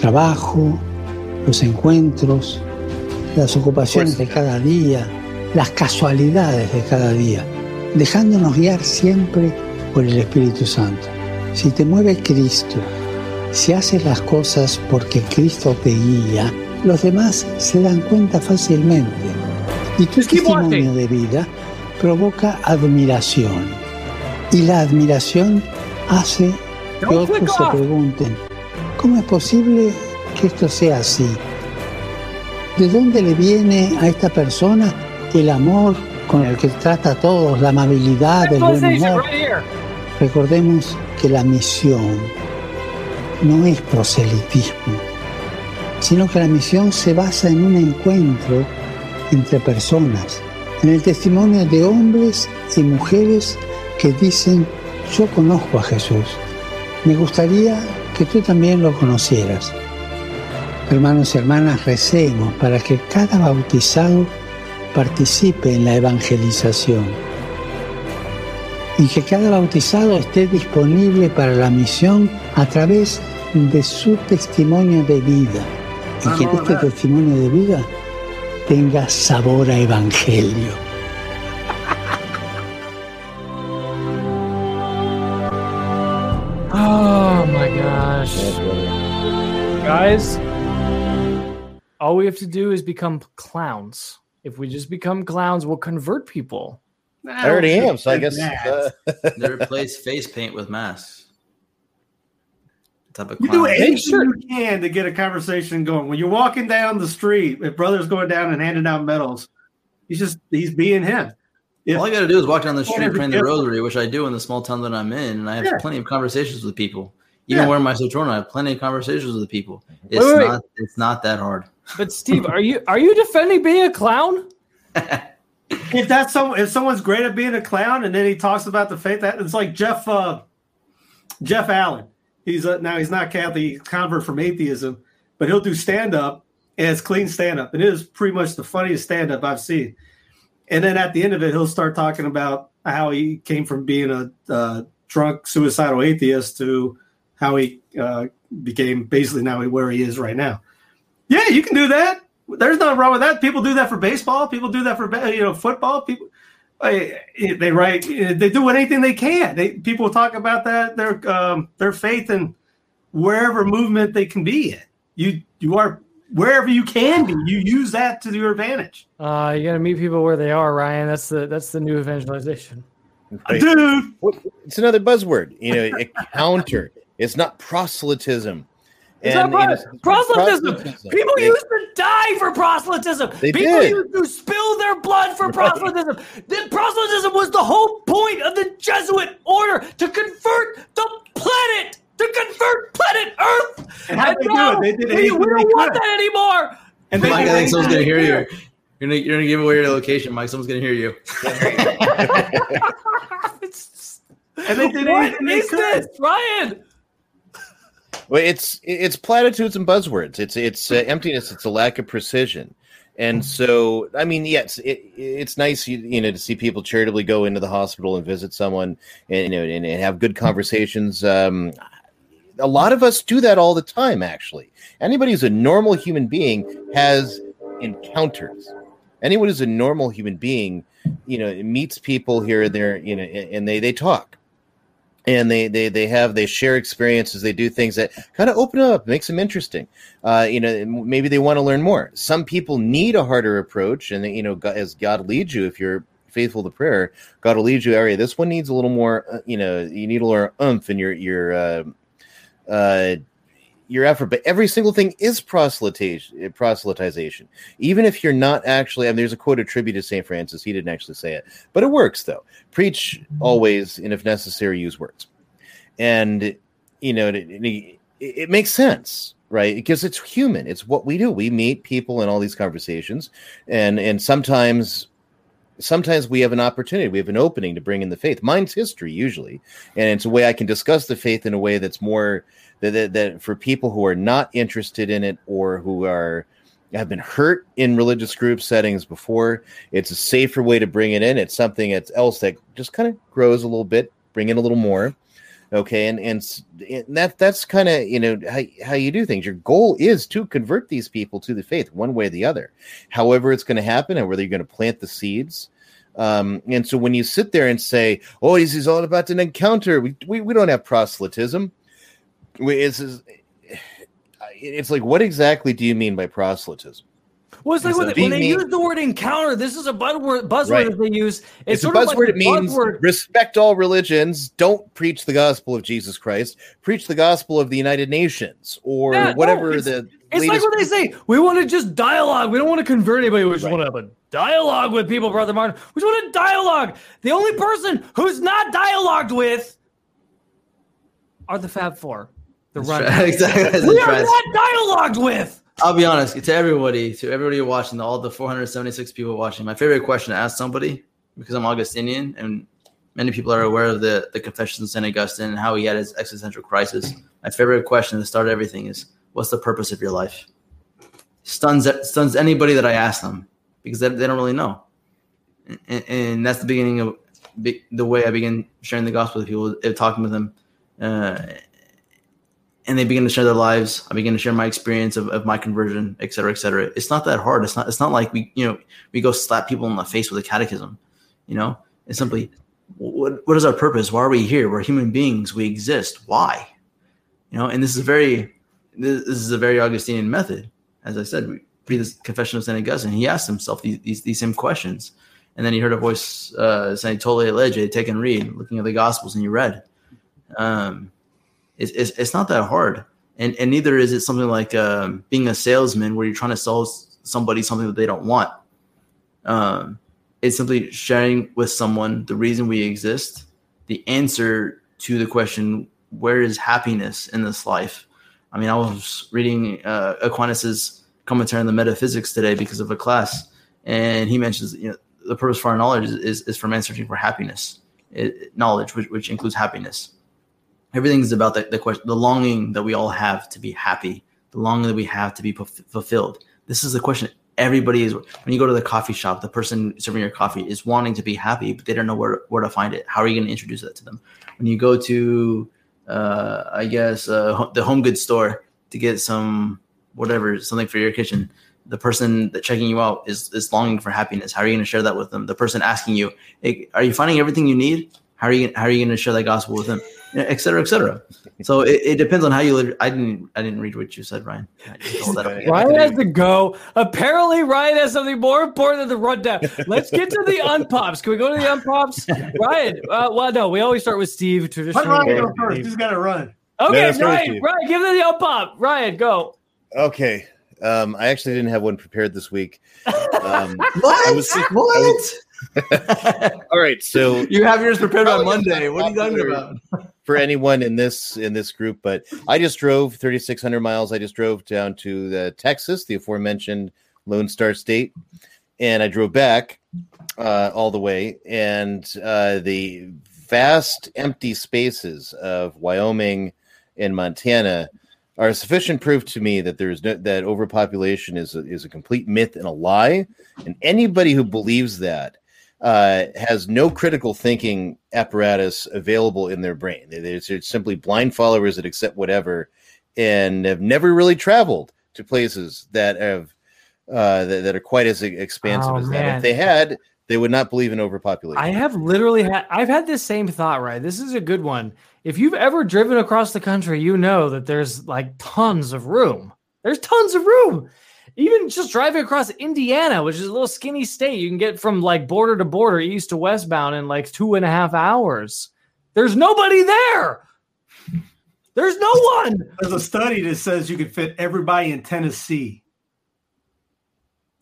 Trabajo, los encuentros, las ocupaciones de cada día, las casualidades de cada día. Dejándonos guiar siempre por el Espíritu Santo. Si te mueve Cristo, si haces las cosas porque Cristo te guía, los demás se dan cuenta fácilmente. Y tu testimonio de vida provoca admiración. Y la admiración hace que otros se pregunten, ¿cómo es posible que esto sea así? ¿De dónde le viene a esta persona el amor con el que trata a todos, la amabilidad, el buen humor? Recordemos que la misión no es proselitismo, sino que la misión se basa en un encuentro entre personas, en el testimonio de hombres y mujeres que dicen, yo conozco a Jesús, me gustaría que tú también lo conocieras. Hermanos y hermanas, recemos para que cada bautizado participe en la evangelización y que cada bautizado esté disponible para la misión a través de su testimonio de vida y que este testimonio de vida tenga sabor a evangelio. Oh my gosh. Guys, all we have to do is become clowns. If we just become clowns, we'll convert people. I already am, so I guess. They replace face paint with masks. You do anything you can to get a conversation going. When you're walking down the street, if brother's going down and handing out medals, he's being him. All you got to do is walk down the street praying the rosary, which I do in the small town that I'm in, and I have plenty of conversations with people. Even wearing my sojourner, I have plenty of conversations with people. It's It's not that hard. But Steve, are you defending being a clown? If someone's great at being a clown, and then he talks about the faith, that it's like Jeff Allen. He's not Catholic, he's a convert from atheism, but he'll do stand up, and it's clean stand up, and it is pretty much the funniest stand up I've seen. And then at the end of it, he'll start talking about how he came from being a drunk, suicidal atheist to how he became basically now where he is right now. Yeah, you can do that. There's nothing wrong with that. People do that for baseball. People do that for football. People they do anything they can. People talk about that their faith and wherever movement they can be in. You are wherever you can be. You use that to your advantage. You got to meet people where they are, Ryan. That's the new evangelization. Dude, it's another buzzword. Encounter. It's not proselytism. Proselytism. People used to die for proselytism. People used to spill their blood for proselytism. Then proselytism was the whole point of the Jesuit order, to convert the planet, Earth. And how they do it? We don't want that anymore. And Mike, I think someone's going to hear you. You're going to give away your location, Mike. Someone's going to hear you. And they did anything they could. Ryan. Well, it's platitudes and buzzwords. It's emptiness. It's a lack of precision, and so I mean, yes, it's nice to see people charitably go into the hospital and visit someone, and have good conversations. A lot of us do that all the time. Actually, anybody who's a normal human being has encounters. Anyone who's a normal human being, meets people here and there, and they talk. And they share experiences. They do things that kind of open up, makes them interesting. Maybe they want to learn more. Some people need a harder approach, and God, as God leads you, if you're faithful to prayer, God will lead you. All right, this one needs a little more. You need a little more oomph in your effort. But every single thing is proselytization, even if you're not actually. I mean, there's a quote attributed to St. Francis. He didn't actually say it, but it works though. Preach always, and if necessary, use words. And it makes sense, right? Because it's human. It's what we do. We meet people in all these conversations, and sometimes we have an opportunity, we have an opening to bring in the faith. Mine's history usually, and it's a way I can discuss the faith in a way that's more that for people who are not interested in it or who have been hurt in religious group settings before. It's a safer way to bring it in. It's something else that just kind of grows a little bit, bring in a little more. Okay, and that's kind of how you do things. Your goal is to convert these people to the faith one way or the other. However it's going to happen, and whether you're going to plant the seeds. And so when you sit there and say, "Oh, this is all about an encounter," we don't have proselytism. It's like, what exactly do you mean by proselytism? Well, it's like when they use the word encounter, this is a buzzword right. that they use. It's sort a buzzword. It means respect all religions. Don't preach the gospel of Jesus Christ. Preach the gospel of the United Nations or whatever. It's like what they say. We want to just dialogue. We don't want to convert anybody. We just want to have a dialogue with people, Brother Martin. We just want to dialogue. The only person who's not dialogued with are the Fab Four. Exactly. We are not dialogued with. I'll be honest, to everybody watching, all the 476 people watching, my favorite question to ask somebody, because I'm Augustinian, and many people are aware of the Confessions of St. Augustine and how he had his existential crisis. My favorite question to start everything is, what's the purpose of your life? Stuns anybody that I ask them, because they don't really know. And that's the beginning of the way I begin sharing the gospel with people, talking with them. And they begin to share their lives. I begin to share my experience of my conversion, et cetera, et cetera. It's not that hard. It's not like we go slap people in the face with a catechism. It's simply, what is our purpose? Why are we here? We're human beings. We exist. Why? And this is a very Augustinian method. As I said, we read this Confession of St. Augustine. He asked himself these same questions. And then he heard a voice saying, "Tole lege, take and read," looking at the Gospels, and he read. It's not that hard, and neither is it something like being a salesman where you're trying to sell somebody something that they don't want. It's simply sharing with someone the reason we exist, the answer to the question, where is happiness in this life? I mean, I was reading Aquinas' commentary on the metaphysics today because of a class, and he mentions the purpose for our knowledge is for man searching for happiness, knowledge which includes happiness. Everything's about the question, the longing that we all have to be happy, the longing that we have to be fulfilled. This is the question everybody is. When you go to the coffee shop, the person serving your coffee is wanting to be happy, but they don't know where to find it. How are you going to introduce that to them? When you go to, the home goods store to get something for your kitchen, the person that checking you out is longing for happiness. How are you going to share that with them? The person asking you, "Hey, are you finding everything you need? How are you going to share that gospel with them?" Et cetera, et cetera. So it depends on how you live. I didn't read what you said, Ryan. Ryan has to go. Apparently, Ryan has something more important than the rundown. Let's get to the unpops. Can we go to the unpops, Ryan? Well, no. We always start with Steve. Traditionally, let Ryan go first. He's got to run. Okay, no, Ryan, give him the unpop. Ryan, go. Okay. I actually didn't have one prepared this week. What? All right, so you have yours prepared on Monday. What are you talking about? For anyone in this group, but I just drove 3,600 miles. I just drove down to Texas, the aforementioned Lone Star State, and I drove back all the way. And the vast empty spaces of Wyoming and Montana are sufficient proof to me that that overpopulation is a complete myth and a lie. And anybody who believes that has no critical thinking apparatus available in their brain. They're simply blind followers that accept whatever and have never really traveled to places that are quite as expansive as that. If they had, They would not believe in overpopulation. I have literally had, I've had this same thought, right? This is a good one. If you've ever driven across the country, you know that there's like tons of room. There's tons of room. Even just driving across Indiana, which is a little skinny state, you can get from like border to border, east to westbound in like 2.5 hours. There's nobody there. There's no one. There's a study that says you could fit everybody in Tennessee.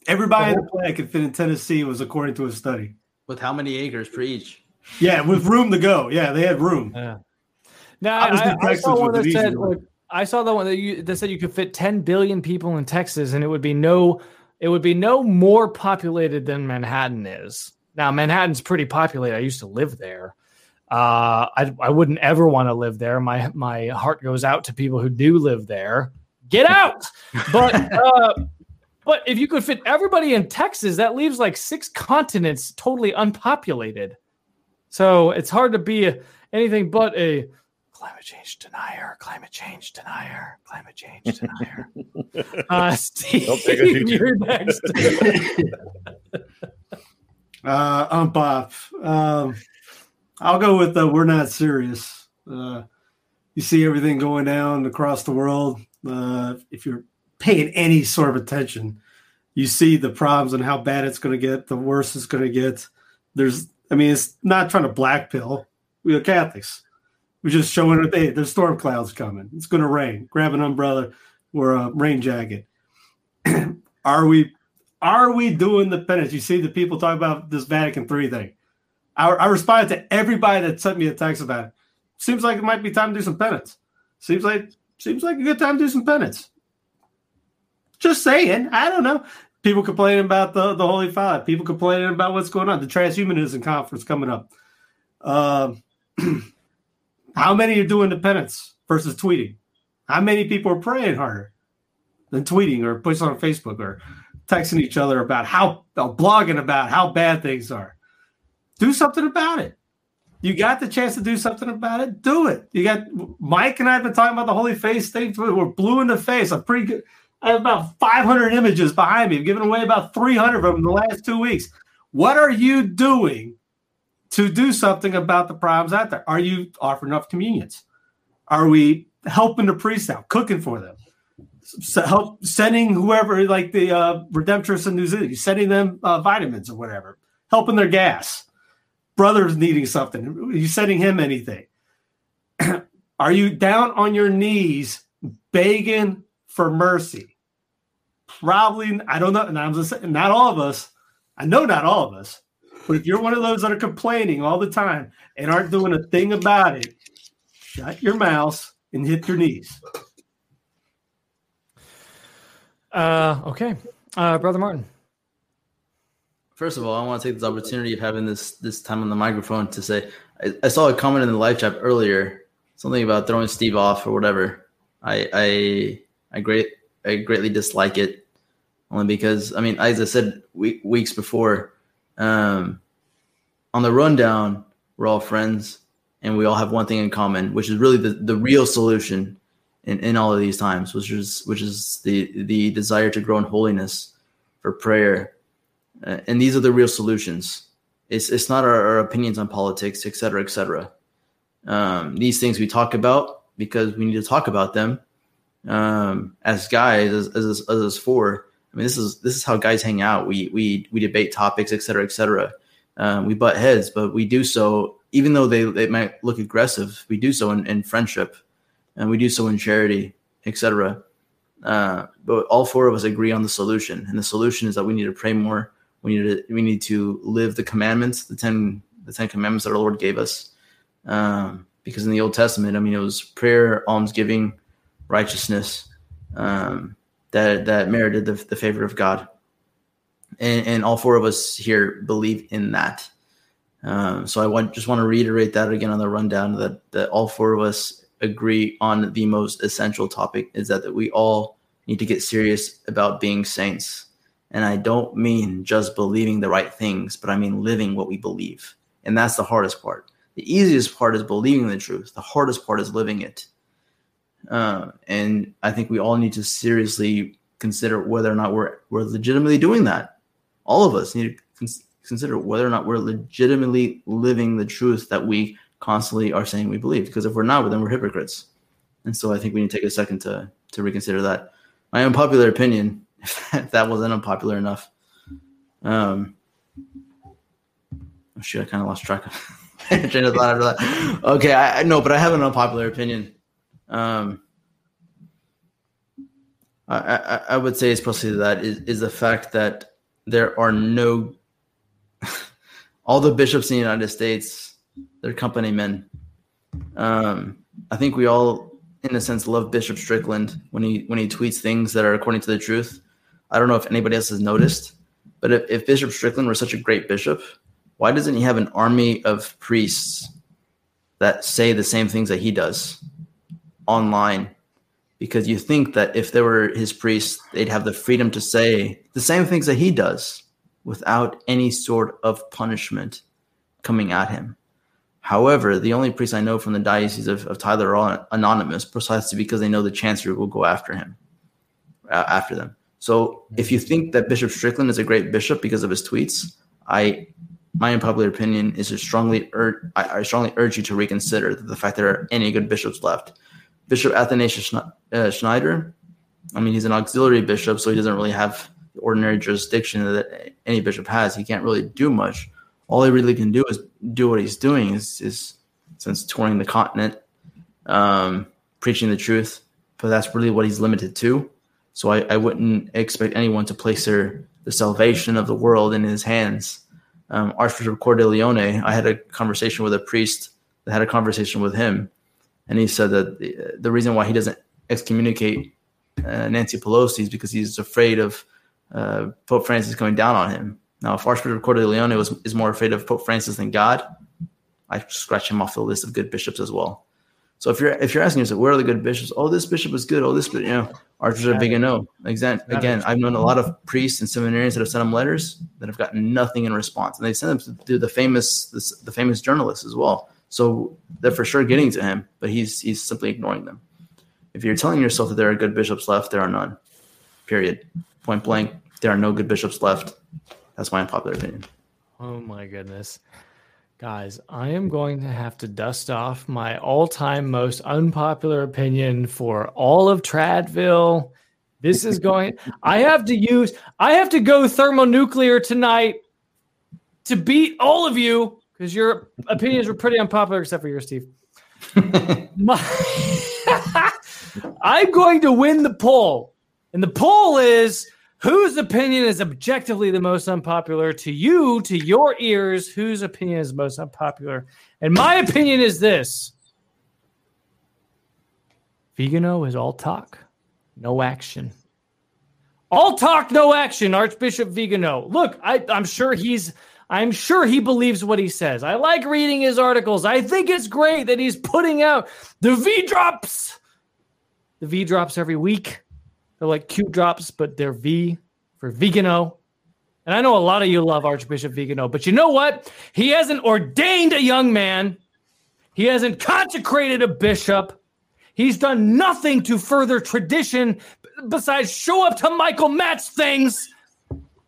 Everybody in the planet could fit in Tennessee, was according to a study. With how many acres per each? Yeah, with room to go. Yeah, they had room. Yeah. Now, I saw one that said, like, I saw the one that said you could fit 10 billion people in Texas, and it would be no more populated than Manhattan is. Now, Manhattan's pretty populated. I used to live there. I wouldn't ever want to live there. My heart goes out to people who do live there. Get out! But if you could fit everybody in Texas, that leaves like 6 continents totally unpopulated. So it's hard to be anything but a climate change denier. Steve, you're next. I'm Bob. I'll go with we're not serious. You see everything going down across the world. If you're paying any sort of attention, you see the problems and how bad it's going to get, the worse it's going to get. It's not trying to blackpill. We are Catholics. We're just showing that hey, there's storm clouds coming. It's going to rain. Grab an umbrella or a rain jacket. Are we doing the penance? You see the people talk about this Vatican III thing. I responded to everybody that sent me a text about it. Seems like it might be time to do some penance. Seems like a good time to do some penance. Just saying. I don't know. People complaining about the Holy Father. People complaining about what's going on. The Transhumanism Conference coming up. How many are doing the penance versus tweeting? How many people are praying harder than tweeting or pushing on Facebook or texting each other about how blogging about how bad things are? Do something about it. You got the chance to do something about it. Do it. You got Mike and I have been talking about the Holy Face thing. We're blue in the face. I'm pretty good. I have about 500 images behind me. I've given away about 300 of them in the last 2 weeks. What are you doing to do something about the problems out there? Are you offering up communions? Are we helping the priests out, cooking for them? So help sending whoever, like the Redemptorists in New Zealand, sending them vitamins or whatever, helping their gas. Brother's needing something. Are you sending him anything? Are you down on your knees begging for mercy? Probably, I don't know. And I'm just saying, not all of us. I know not all of us. But if you're one of those that are complaining all the time and aren't doing a thing about it, shut your mouth and hit your knees. Okay. Brother Martin. First of all, I want to take this opportunity of having this time on the microphone to say, I saw a comment in the live chat earlier, something about throwing Steve off or whatever. I greatly dislike it, only because, as I said weeks before, on the rundown, we're all friends and we all have one thing in common, which is really the real solution in all of these times, which is the desire to grow in holiness for prayer. And these are the real solutions. It's not our opinions on politics, et cetera, et cetera. These things we talk about because we need to talk about them as guys, as us four. This is how guys hang out. We debate topics, et cetera, et cetera. We butt heads, but we do so, even though they might look aggressive, we do so in friendship, and we do so in charity, et cetera. But all four of us agree on the solution, and the solution is that we need to pray more. We need to live the commandments, the 10 commandments that our Lord gave us, because in the Old Testament, it was prayer, almsgiving, righteousness, that merited the favor of God, and all four of us here believe in that. So I just want to reiterate that again on the rundown that all four of us agree on the most essential topic is that we all need to get serious about being saints. And I don't mean just believing the right things, but I mean living what we believe. And that's the hardest part. The easiest part is believing the truth. The hardest part is living it. And I think we all need to seriously consider whether or not we're legitimately doing that. All of us need to consider whether or not we're legitimately living the truth that we constantly are saying we believe. Because if we're not, then we're hypocrites. And so I think we need to take a second to reconsider that. My unpopular opinion, if that wasn't unpopular enough. Oh shoot, I kind of lost track of train of thought after that. Okay, I no, but I have an unpopular opinion. I would say, especially that is the fact that there are no all the bishops in the United States, they're company men. I think we all, in a sense, love Bishop Strickland when he tweets things that are according to the truth. I don't know if anybody else has noticed, but if Bishop Strickland were such a great bishop, why doesn't he have an army of priests that say the same things that he does online? Because you think that if they were his priests, they'd have the freedom to say the same things that he does without any sort of punishment coming at him. However, the only priests I know from the diocese of Tyler are anonymous, precisely because they know the chancery will go after him, after them. So if you think that Bishop Strickland is a great bishop because of his tweets, my unpopular opinion is to strongly urge you to reconsider the fact there are any good bishops left. Bishop Athanasius Schneider, I mean, he's an auxiliary bishop, so he doesn't really have the ordinary jurisdiction that any bishop has. He can't really do much. All he really can do is do what he's doing is since touring the continent, preaching the truth, but that's really what he's limited to. So I wouldn't expect anyone to place the salvation of the world in his hands. Archbishop Cordeleone, I had a conversation with a priest that had a conversation with him, and he said that the reason why he doesn't excommunicate Nancy Pelosi is because he's afraid of Pope Francis coming down on him. Now, if Archbishop Cordeleone is more afraid of Pope Francis than God, I scratch him off the list of good bishops as well. So if you're asking yourself, where are the good bishops? Oh, this bishop is good. Oh, this, Archbishop Viganò. Again, I've known a lot of priests and seminarians that have sent him letters that have gotten nothing in response, and they sent them to the famous journalists as well. So they're for sure getting to him, but he's simply ignoring them. If you're telling yourself that there are good bishops left, there are none. Period. Point blank. There are no good bishops left. That's my unpopular opinion. Oh my goodness. Guys, I am going to have to dust off my all-time most unpopular opinion for all of Tradville. This is going... I have to go thermonuclear tonight to beat all of you because your opinions were pretty unpopular except for yours, Steve. I'm going to win the poll. And the poll is... whose opinion is objectively the most unpopular to you, to your ears? Whose opinion is most unpopular? And my opinion is this. Viganò is all talk, no action. All talk, no action, Archbishop Viganò. Look, I'm sure he believes what he says. I like reading his articles. I think it's great that he's putting out the V drops every week. They're like Q drops, but they're V for Viganò. And I know a lot of you love Archbishop Viganò, but you know what? He hasn't ordained a young man. He hasn't consecrated a bishop. He's done nothing to further tradition besides show up to Michael Matt's things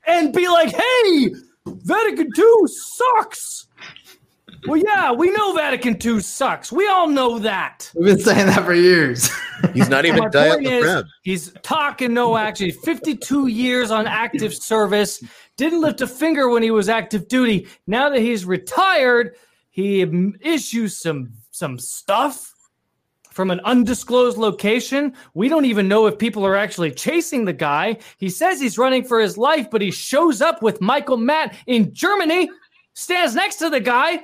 and be like, hey, Vatican II sucks. Well, yeah, we know Vatican II sucks. We all know that. We've been saying that for years. He's not even dialed the prep. He's talking no action. 52 years on active service. Didn't lift a finger when he was active duty. Now that he's retired, he issues some stuff from an undisclosed location. We don't even know if people are actually chasing the guy. He says he's running for his life, but he shows up with Michael Matt in Germany, stands next to the guy.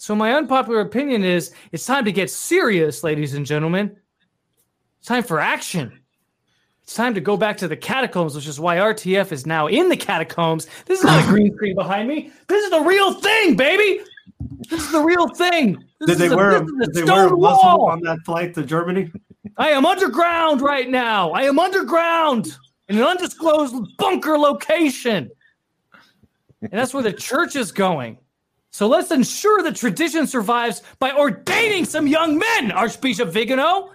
So my unpopular opinion is it's time to get serious, ladies and gentlemen. It's time for action. It's time to go back to the catacombs, which is why RTF is now in the catacombs. This is not a green screen behind me. This is the real thing, baby. This is the real thing. Did they wear a muzzle on that flight to Germany? I am underground right now. I am underground in an undisclosed bunker location. And that's where the church is going. So let's ensure that tradition survives by ordaining some young men, Archbishop Viganò.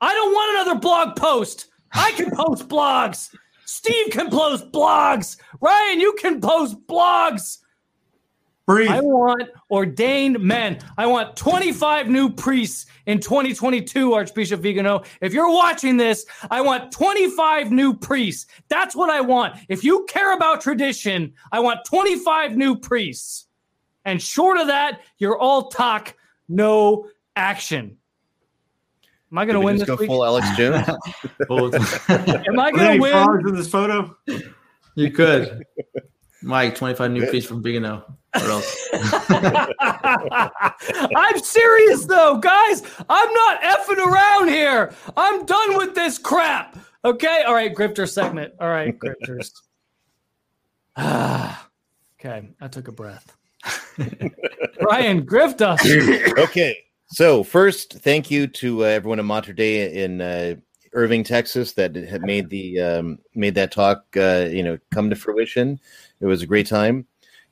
I don't want another blog post. I can post blogs. Steve can post blogs. Ryan, you can post blogs. Breathe. I want ordained men. I want 25 new priests in 2022, Archbishop Viganò. If you're watching this, I want 25 new priests. That's what I want. If you care about tradition, I want 25 new priests. And short of that, you're all talk, no action. Am I going to win this week? Full Alex Jones? Am I going to win? In this photo? You could. Mike, 25 new priests from Viganò. What else? I'm serious, though, guys. I'm not effing around here. I'm done with this crap. Okay? All right, Grifter segment. All right, Grifters. Okay, I took a breath. Ryan, grift us. Okay. So first, thank you to everyone in Monterey in Irving, Texas, that had made the made that talk come to fruition. It was a great time.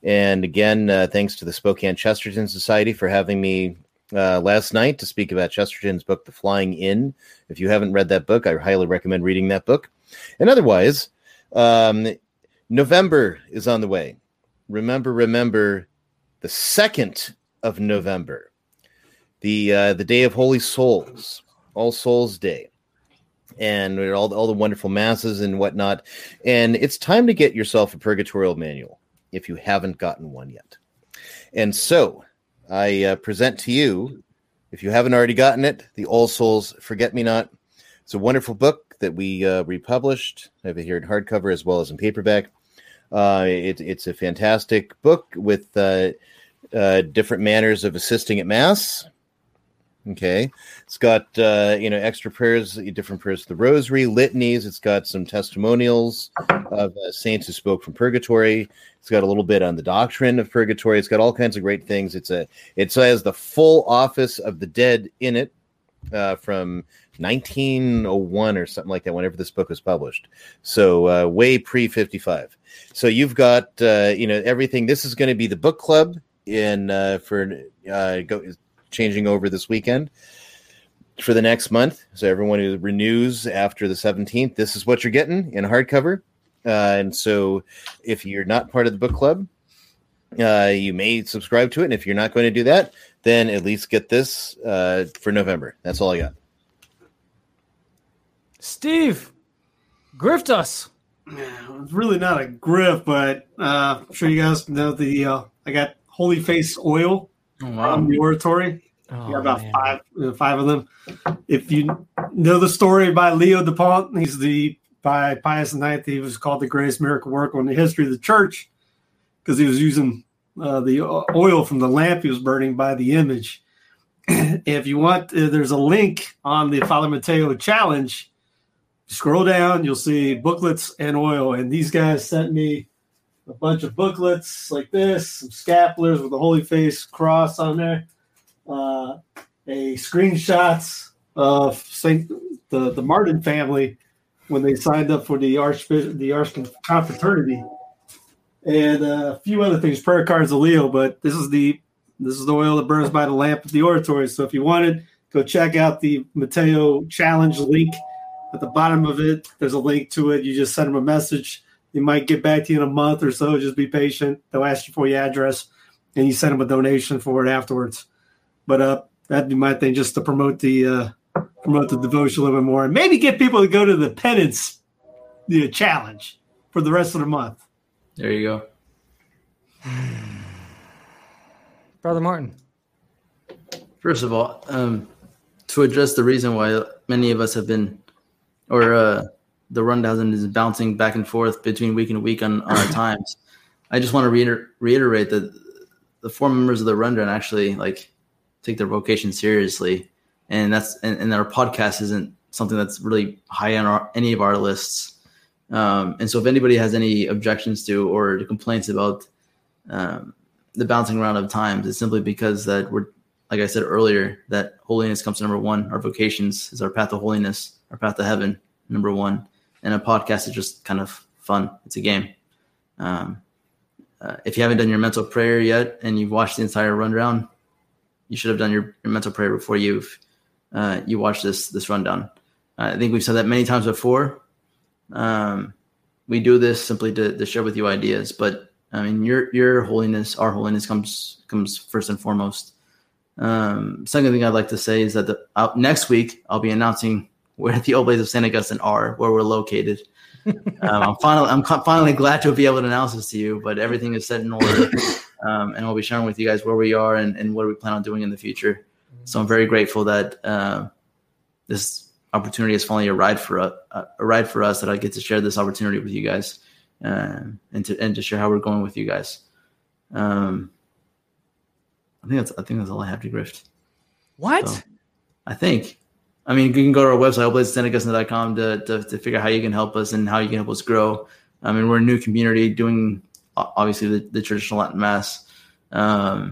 And again, thanks to the Spokane Chesterton Society for having me last night to speak about Chesterton's book, The Flying Inn. If you haven't read that book, I highly recommend reading that book. And otherwise, November is on the way. Remember the 2nd of November, the Day of Holy Souls, All Souls Day, and all the wonderful masses and whatnot. And it's time to get yourself a purgatorial manual if you haven't gotten one yet. And so I present to you, if you haven't already gotten it, the All Souls Forget-Me-Not. It's a wonderful book that we republished. I have it here in hardcover as well as in paperback. It's a fantastic book with different manners of assisting at Mass. Okay. It's got, extra prayers, different prayers, the rosary, litanies. It's got some testimonials of saints who spoke from purgatory. It's got a little bit on the doctrine of purgatory. It's got all kinds of great things. It has the full office of the dead in it from 1901 or something like that, whenever this book was published. So way pre-55. So you've got, everything. This is going to be the book club changing over this weekend for the next month. So everyone who renews after the 17th, this is what you're getting in hardcover. And so if you're not part of the book club, you may subscribe to it. And if you're not going to do that, then at least get this for November. That's all I got. Steve, grift us. It's really not a grift, but I'm sure you guys know I got Holy Face oil. Wow. The Oratory. Got about five of them. If you know the story by Leo DuPont, by Pius IX, he was called the greatest miracle worker in the history of the church because he was using the oil from the lamp he was burning by the image. If you want, there's a link on the Father Mateo challenge. Scroll down, you'll see booklets and oil. And these guys sent me a bunch of booklets like this, some scapulars with the Holy Face cross on there, a screenshots of the Martin family when they signed up for the Archconfraternity, and a few other things, prayer cards of Leo. But this is the oil that burns by the lamp of the Oratory. So if you wanted, go check out the Mateo Challenge link. At the bottom of it, there's a link to it. You just send them a message. They might get back to you in a month or so. Just be patient. They'll ask you for your address, and you send them a donation for it afterwards. But that'd be my thing, just to promote the devotion a little bit more, and maybe get people to go to the penance challenge for the rest of the month. There you go, Brother Martin. First of all, to address the reason why many of us have been, or the rundown is bouncing back and forth between week and week on our times. I just want to reiterate that the four members of the rundown actually take their vocation seriously. And and our podcast isn't something that's really high on any of our lists. And so if anybody has any objections to or complaints about the bouncing around of times, it's simply because that we're, like I said earlier, that holiness comes to number one. Our vocations is our path to holiness, our path to heaven, number one. And a podcast is just kind of fun. It's a game. If you haven't done your mental prayer yet and you've watched the entire rundown, you should have done your mental prayer before you've you watched this rundown. I think we've said that many times before. we do this simply to share with you ideas, but I mean, your holiness, our holiness comes first and foremost. Second thing I'd like to say is that next week I'll be announcing where the Oblates of St. Augustine are, where we're located. I'm finally glad to be able to announce this to you, but everything is set in order. And we'll be sharing with you guys where we are and what we plan on doing in the future. So I'm very grateful that this opportunity is finally a ride for us, that I get to share this opportunity with you guys and to share how we're going with you guys. I think that's all I have to grift. What? So, I mean, you can go to our website, oblatesofsaintagustine.com, to figure out how you can help us and how you can help us grow. I mean, we're a new community doing, obviously, the traditional Latin Mass. Feel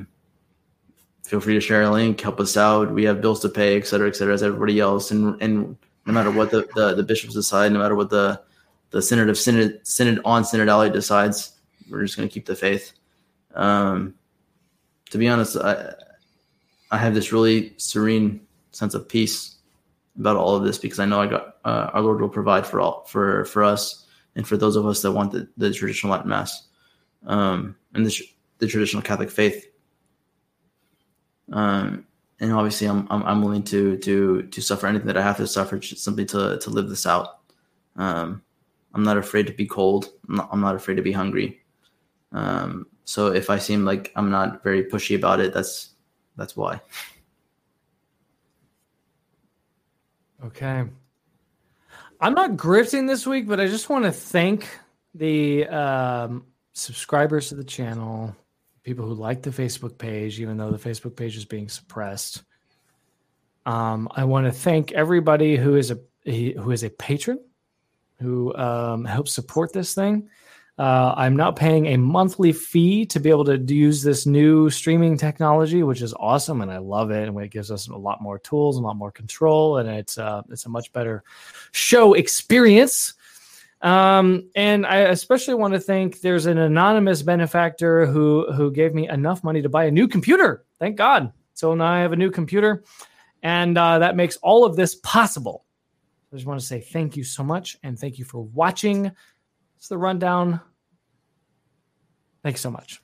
free to share a link, help us out. We have bills to pay, et cetera, as everybody else. And no matter what the bishops decide, no matter what the Synod on Synodality decides, we're just going to keep the faith. To be honest, I have this really serene sense of peace about all of this, because I know our Lord will provide for us and for those of us that want the traditional Latin Mass and the traditional Catholic faith. And obviously, I'm willing to suffer anything that I have to suffer simply to live this out. I'm not afraid to be cold. I'm not afraid to be hungry. So if I seem like I'm not very pushy about it, that's why. Okay. I'm not grifting this week, but I just want to thank the subscribers to the channel, people who like the Facebook page, even though the Facebook page is being suppressed. I want to thank everybody who is a patron, who helps support this thing. I'm not paying a monthly fee to be able to use this new streaming technology, which is awesome, and I love it. And it gives us a lot more tools, a lot more control, and it's a much better show experience. And I especially want to thank, there's an anonymous benefactor who gave me enough money to buy a new computer. Thank God. So now I have a new computer, and that makes all of this possible. I just want to say thank you so much, and thank you for watching. It's the rundown. Thanks so much.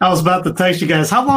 I was about to text you guys. How long?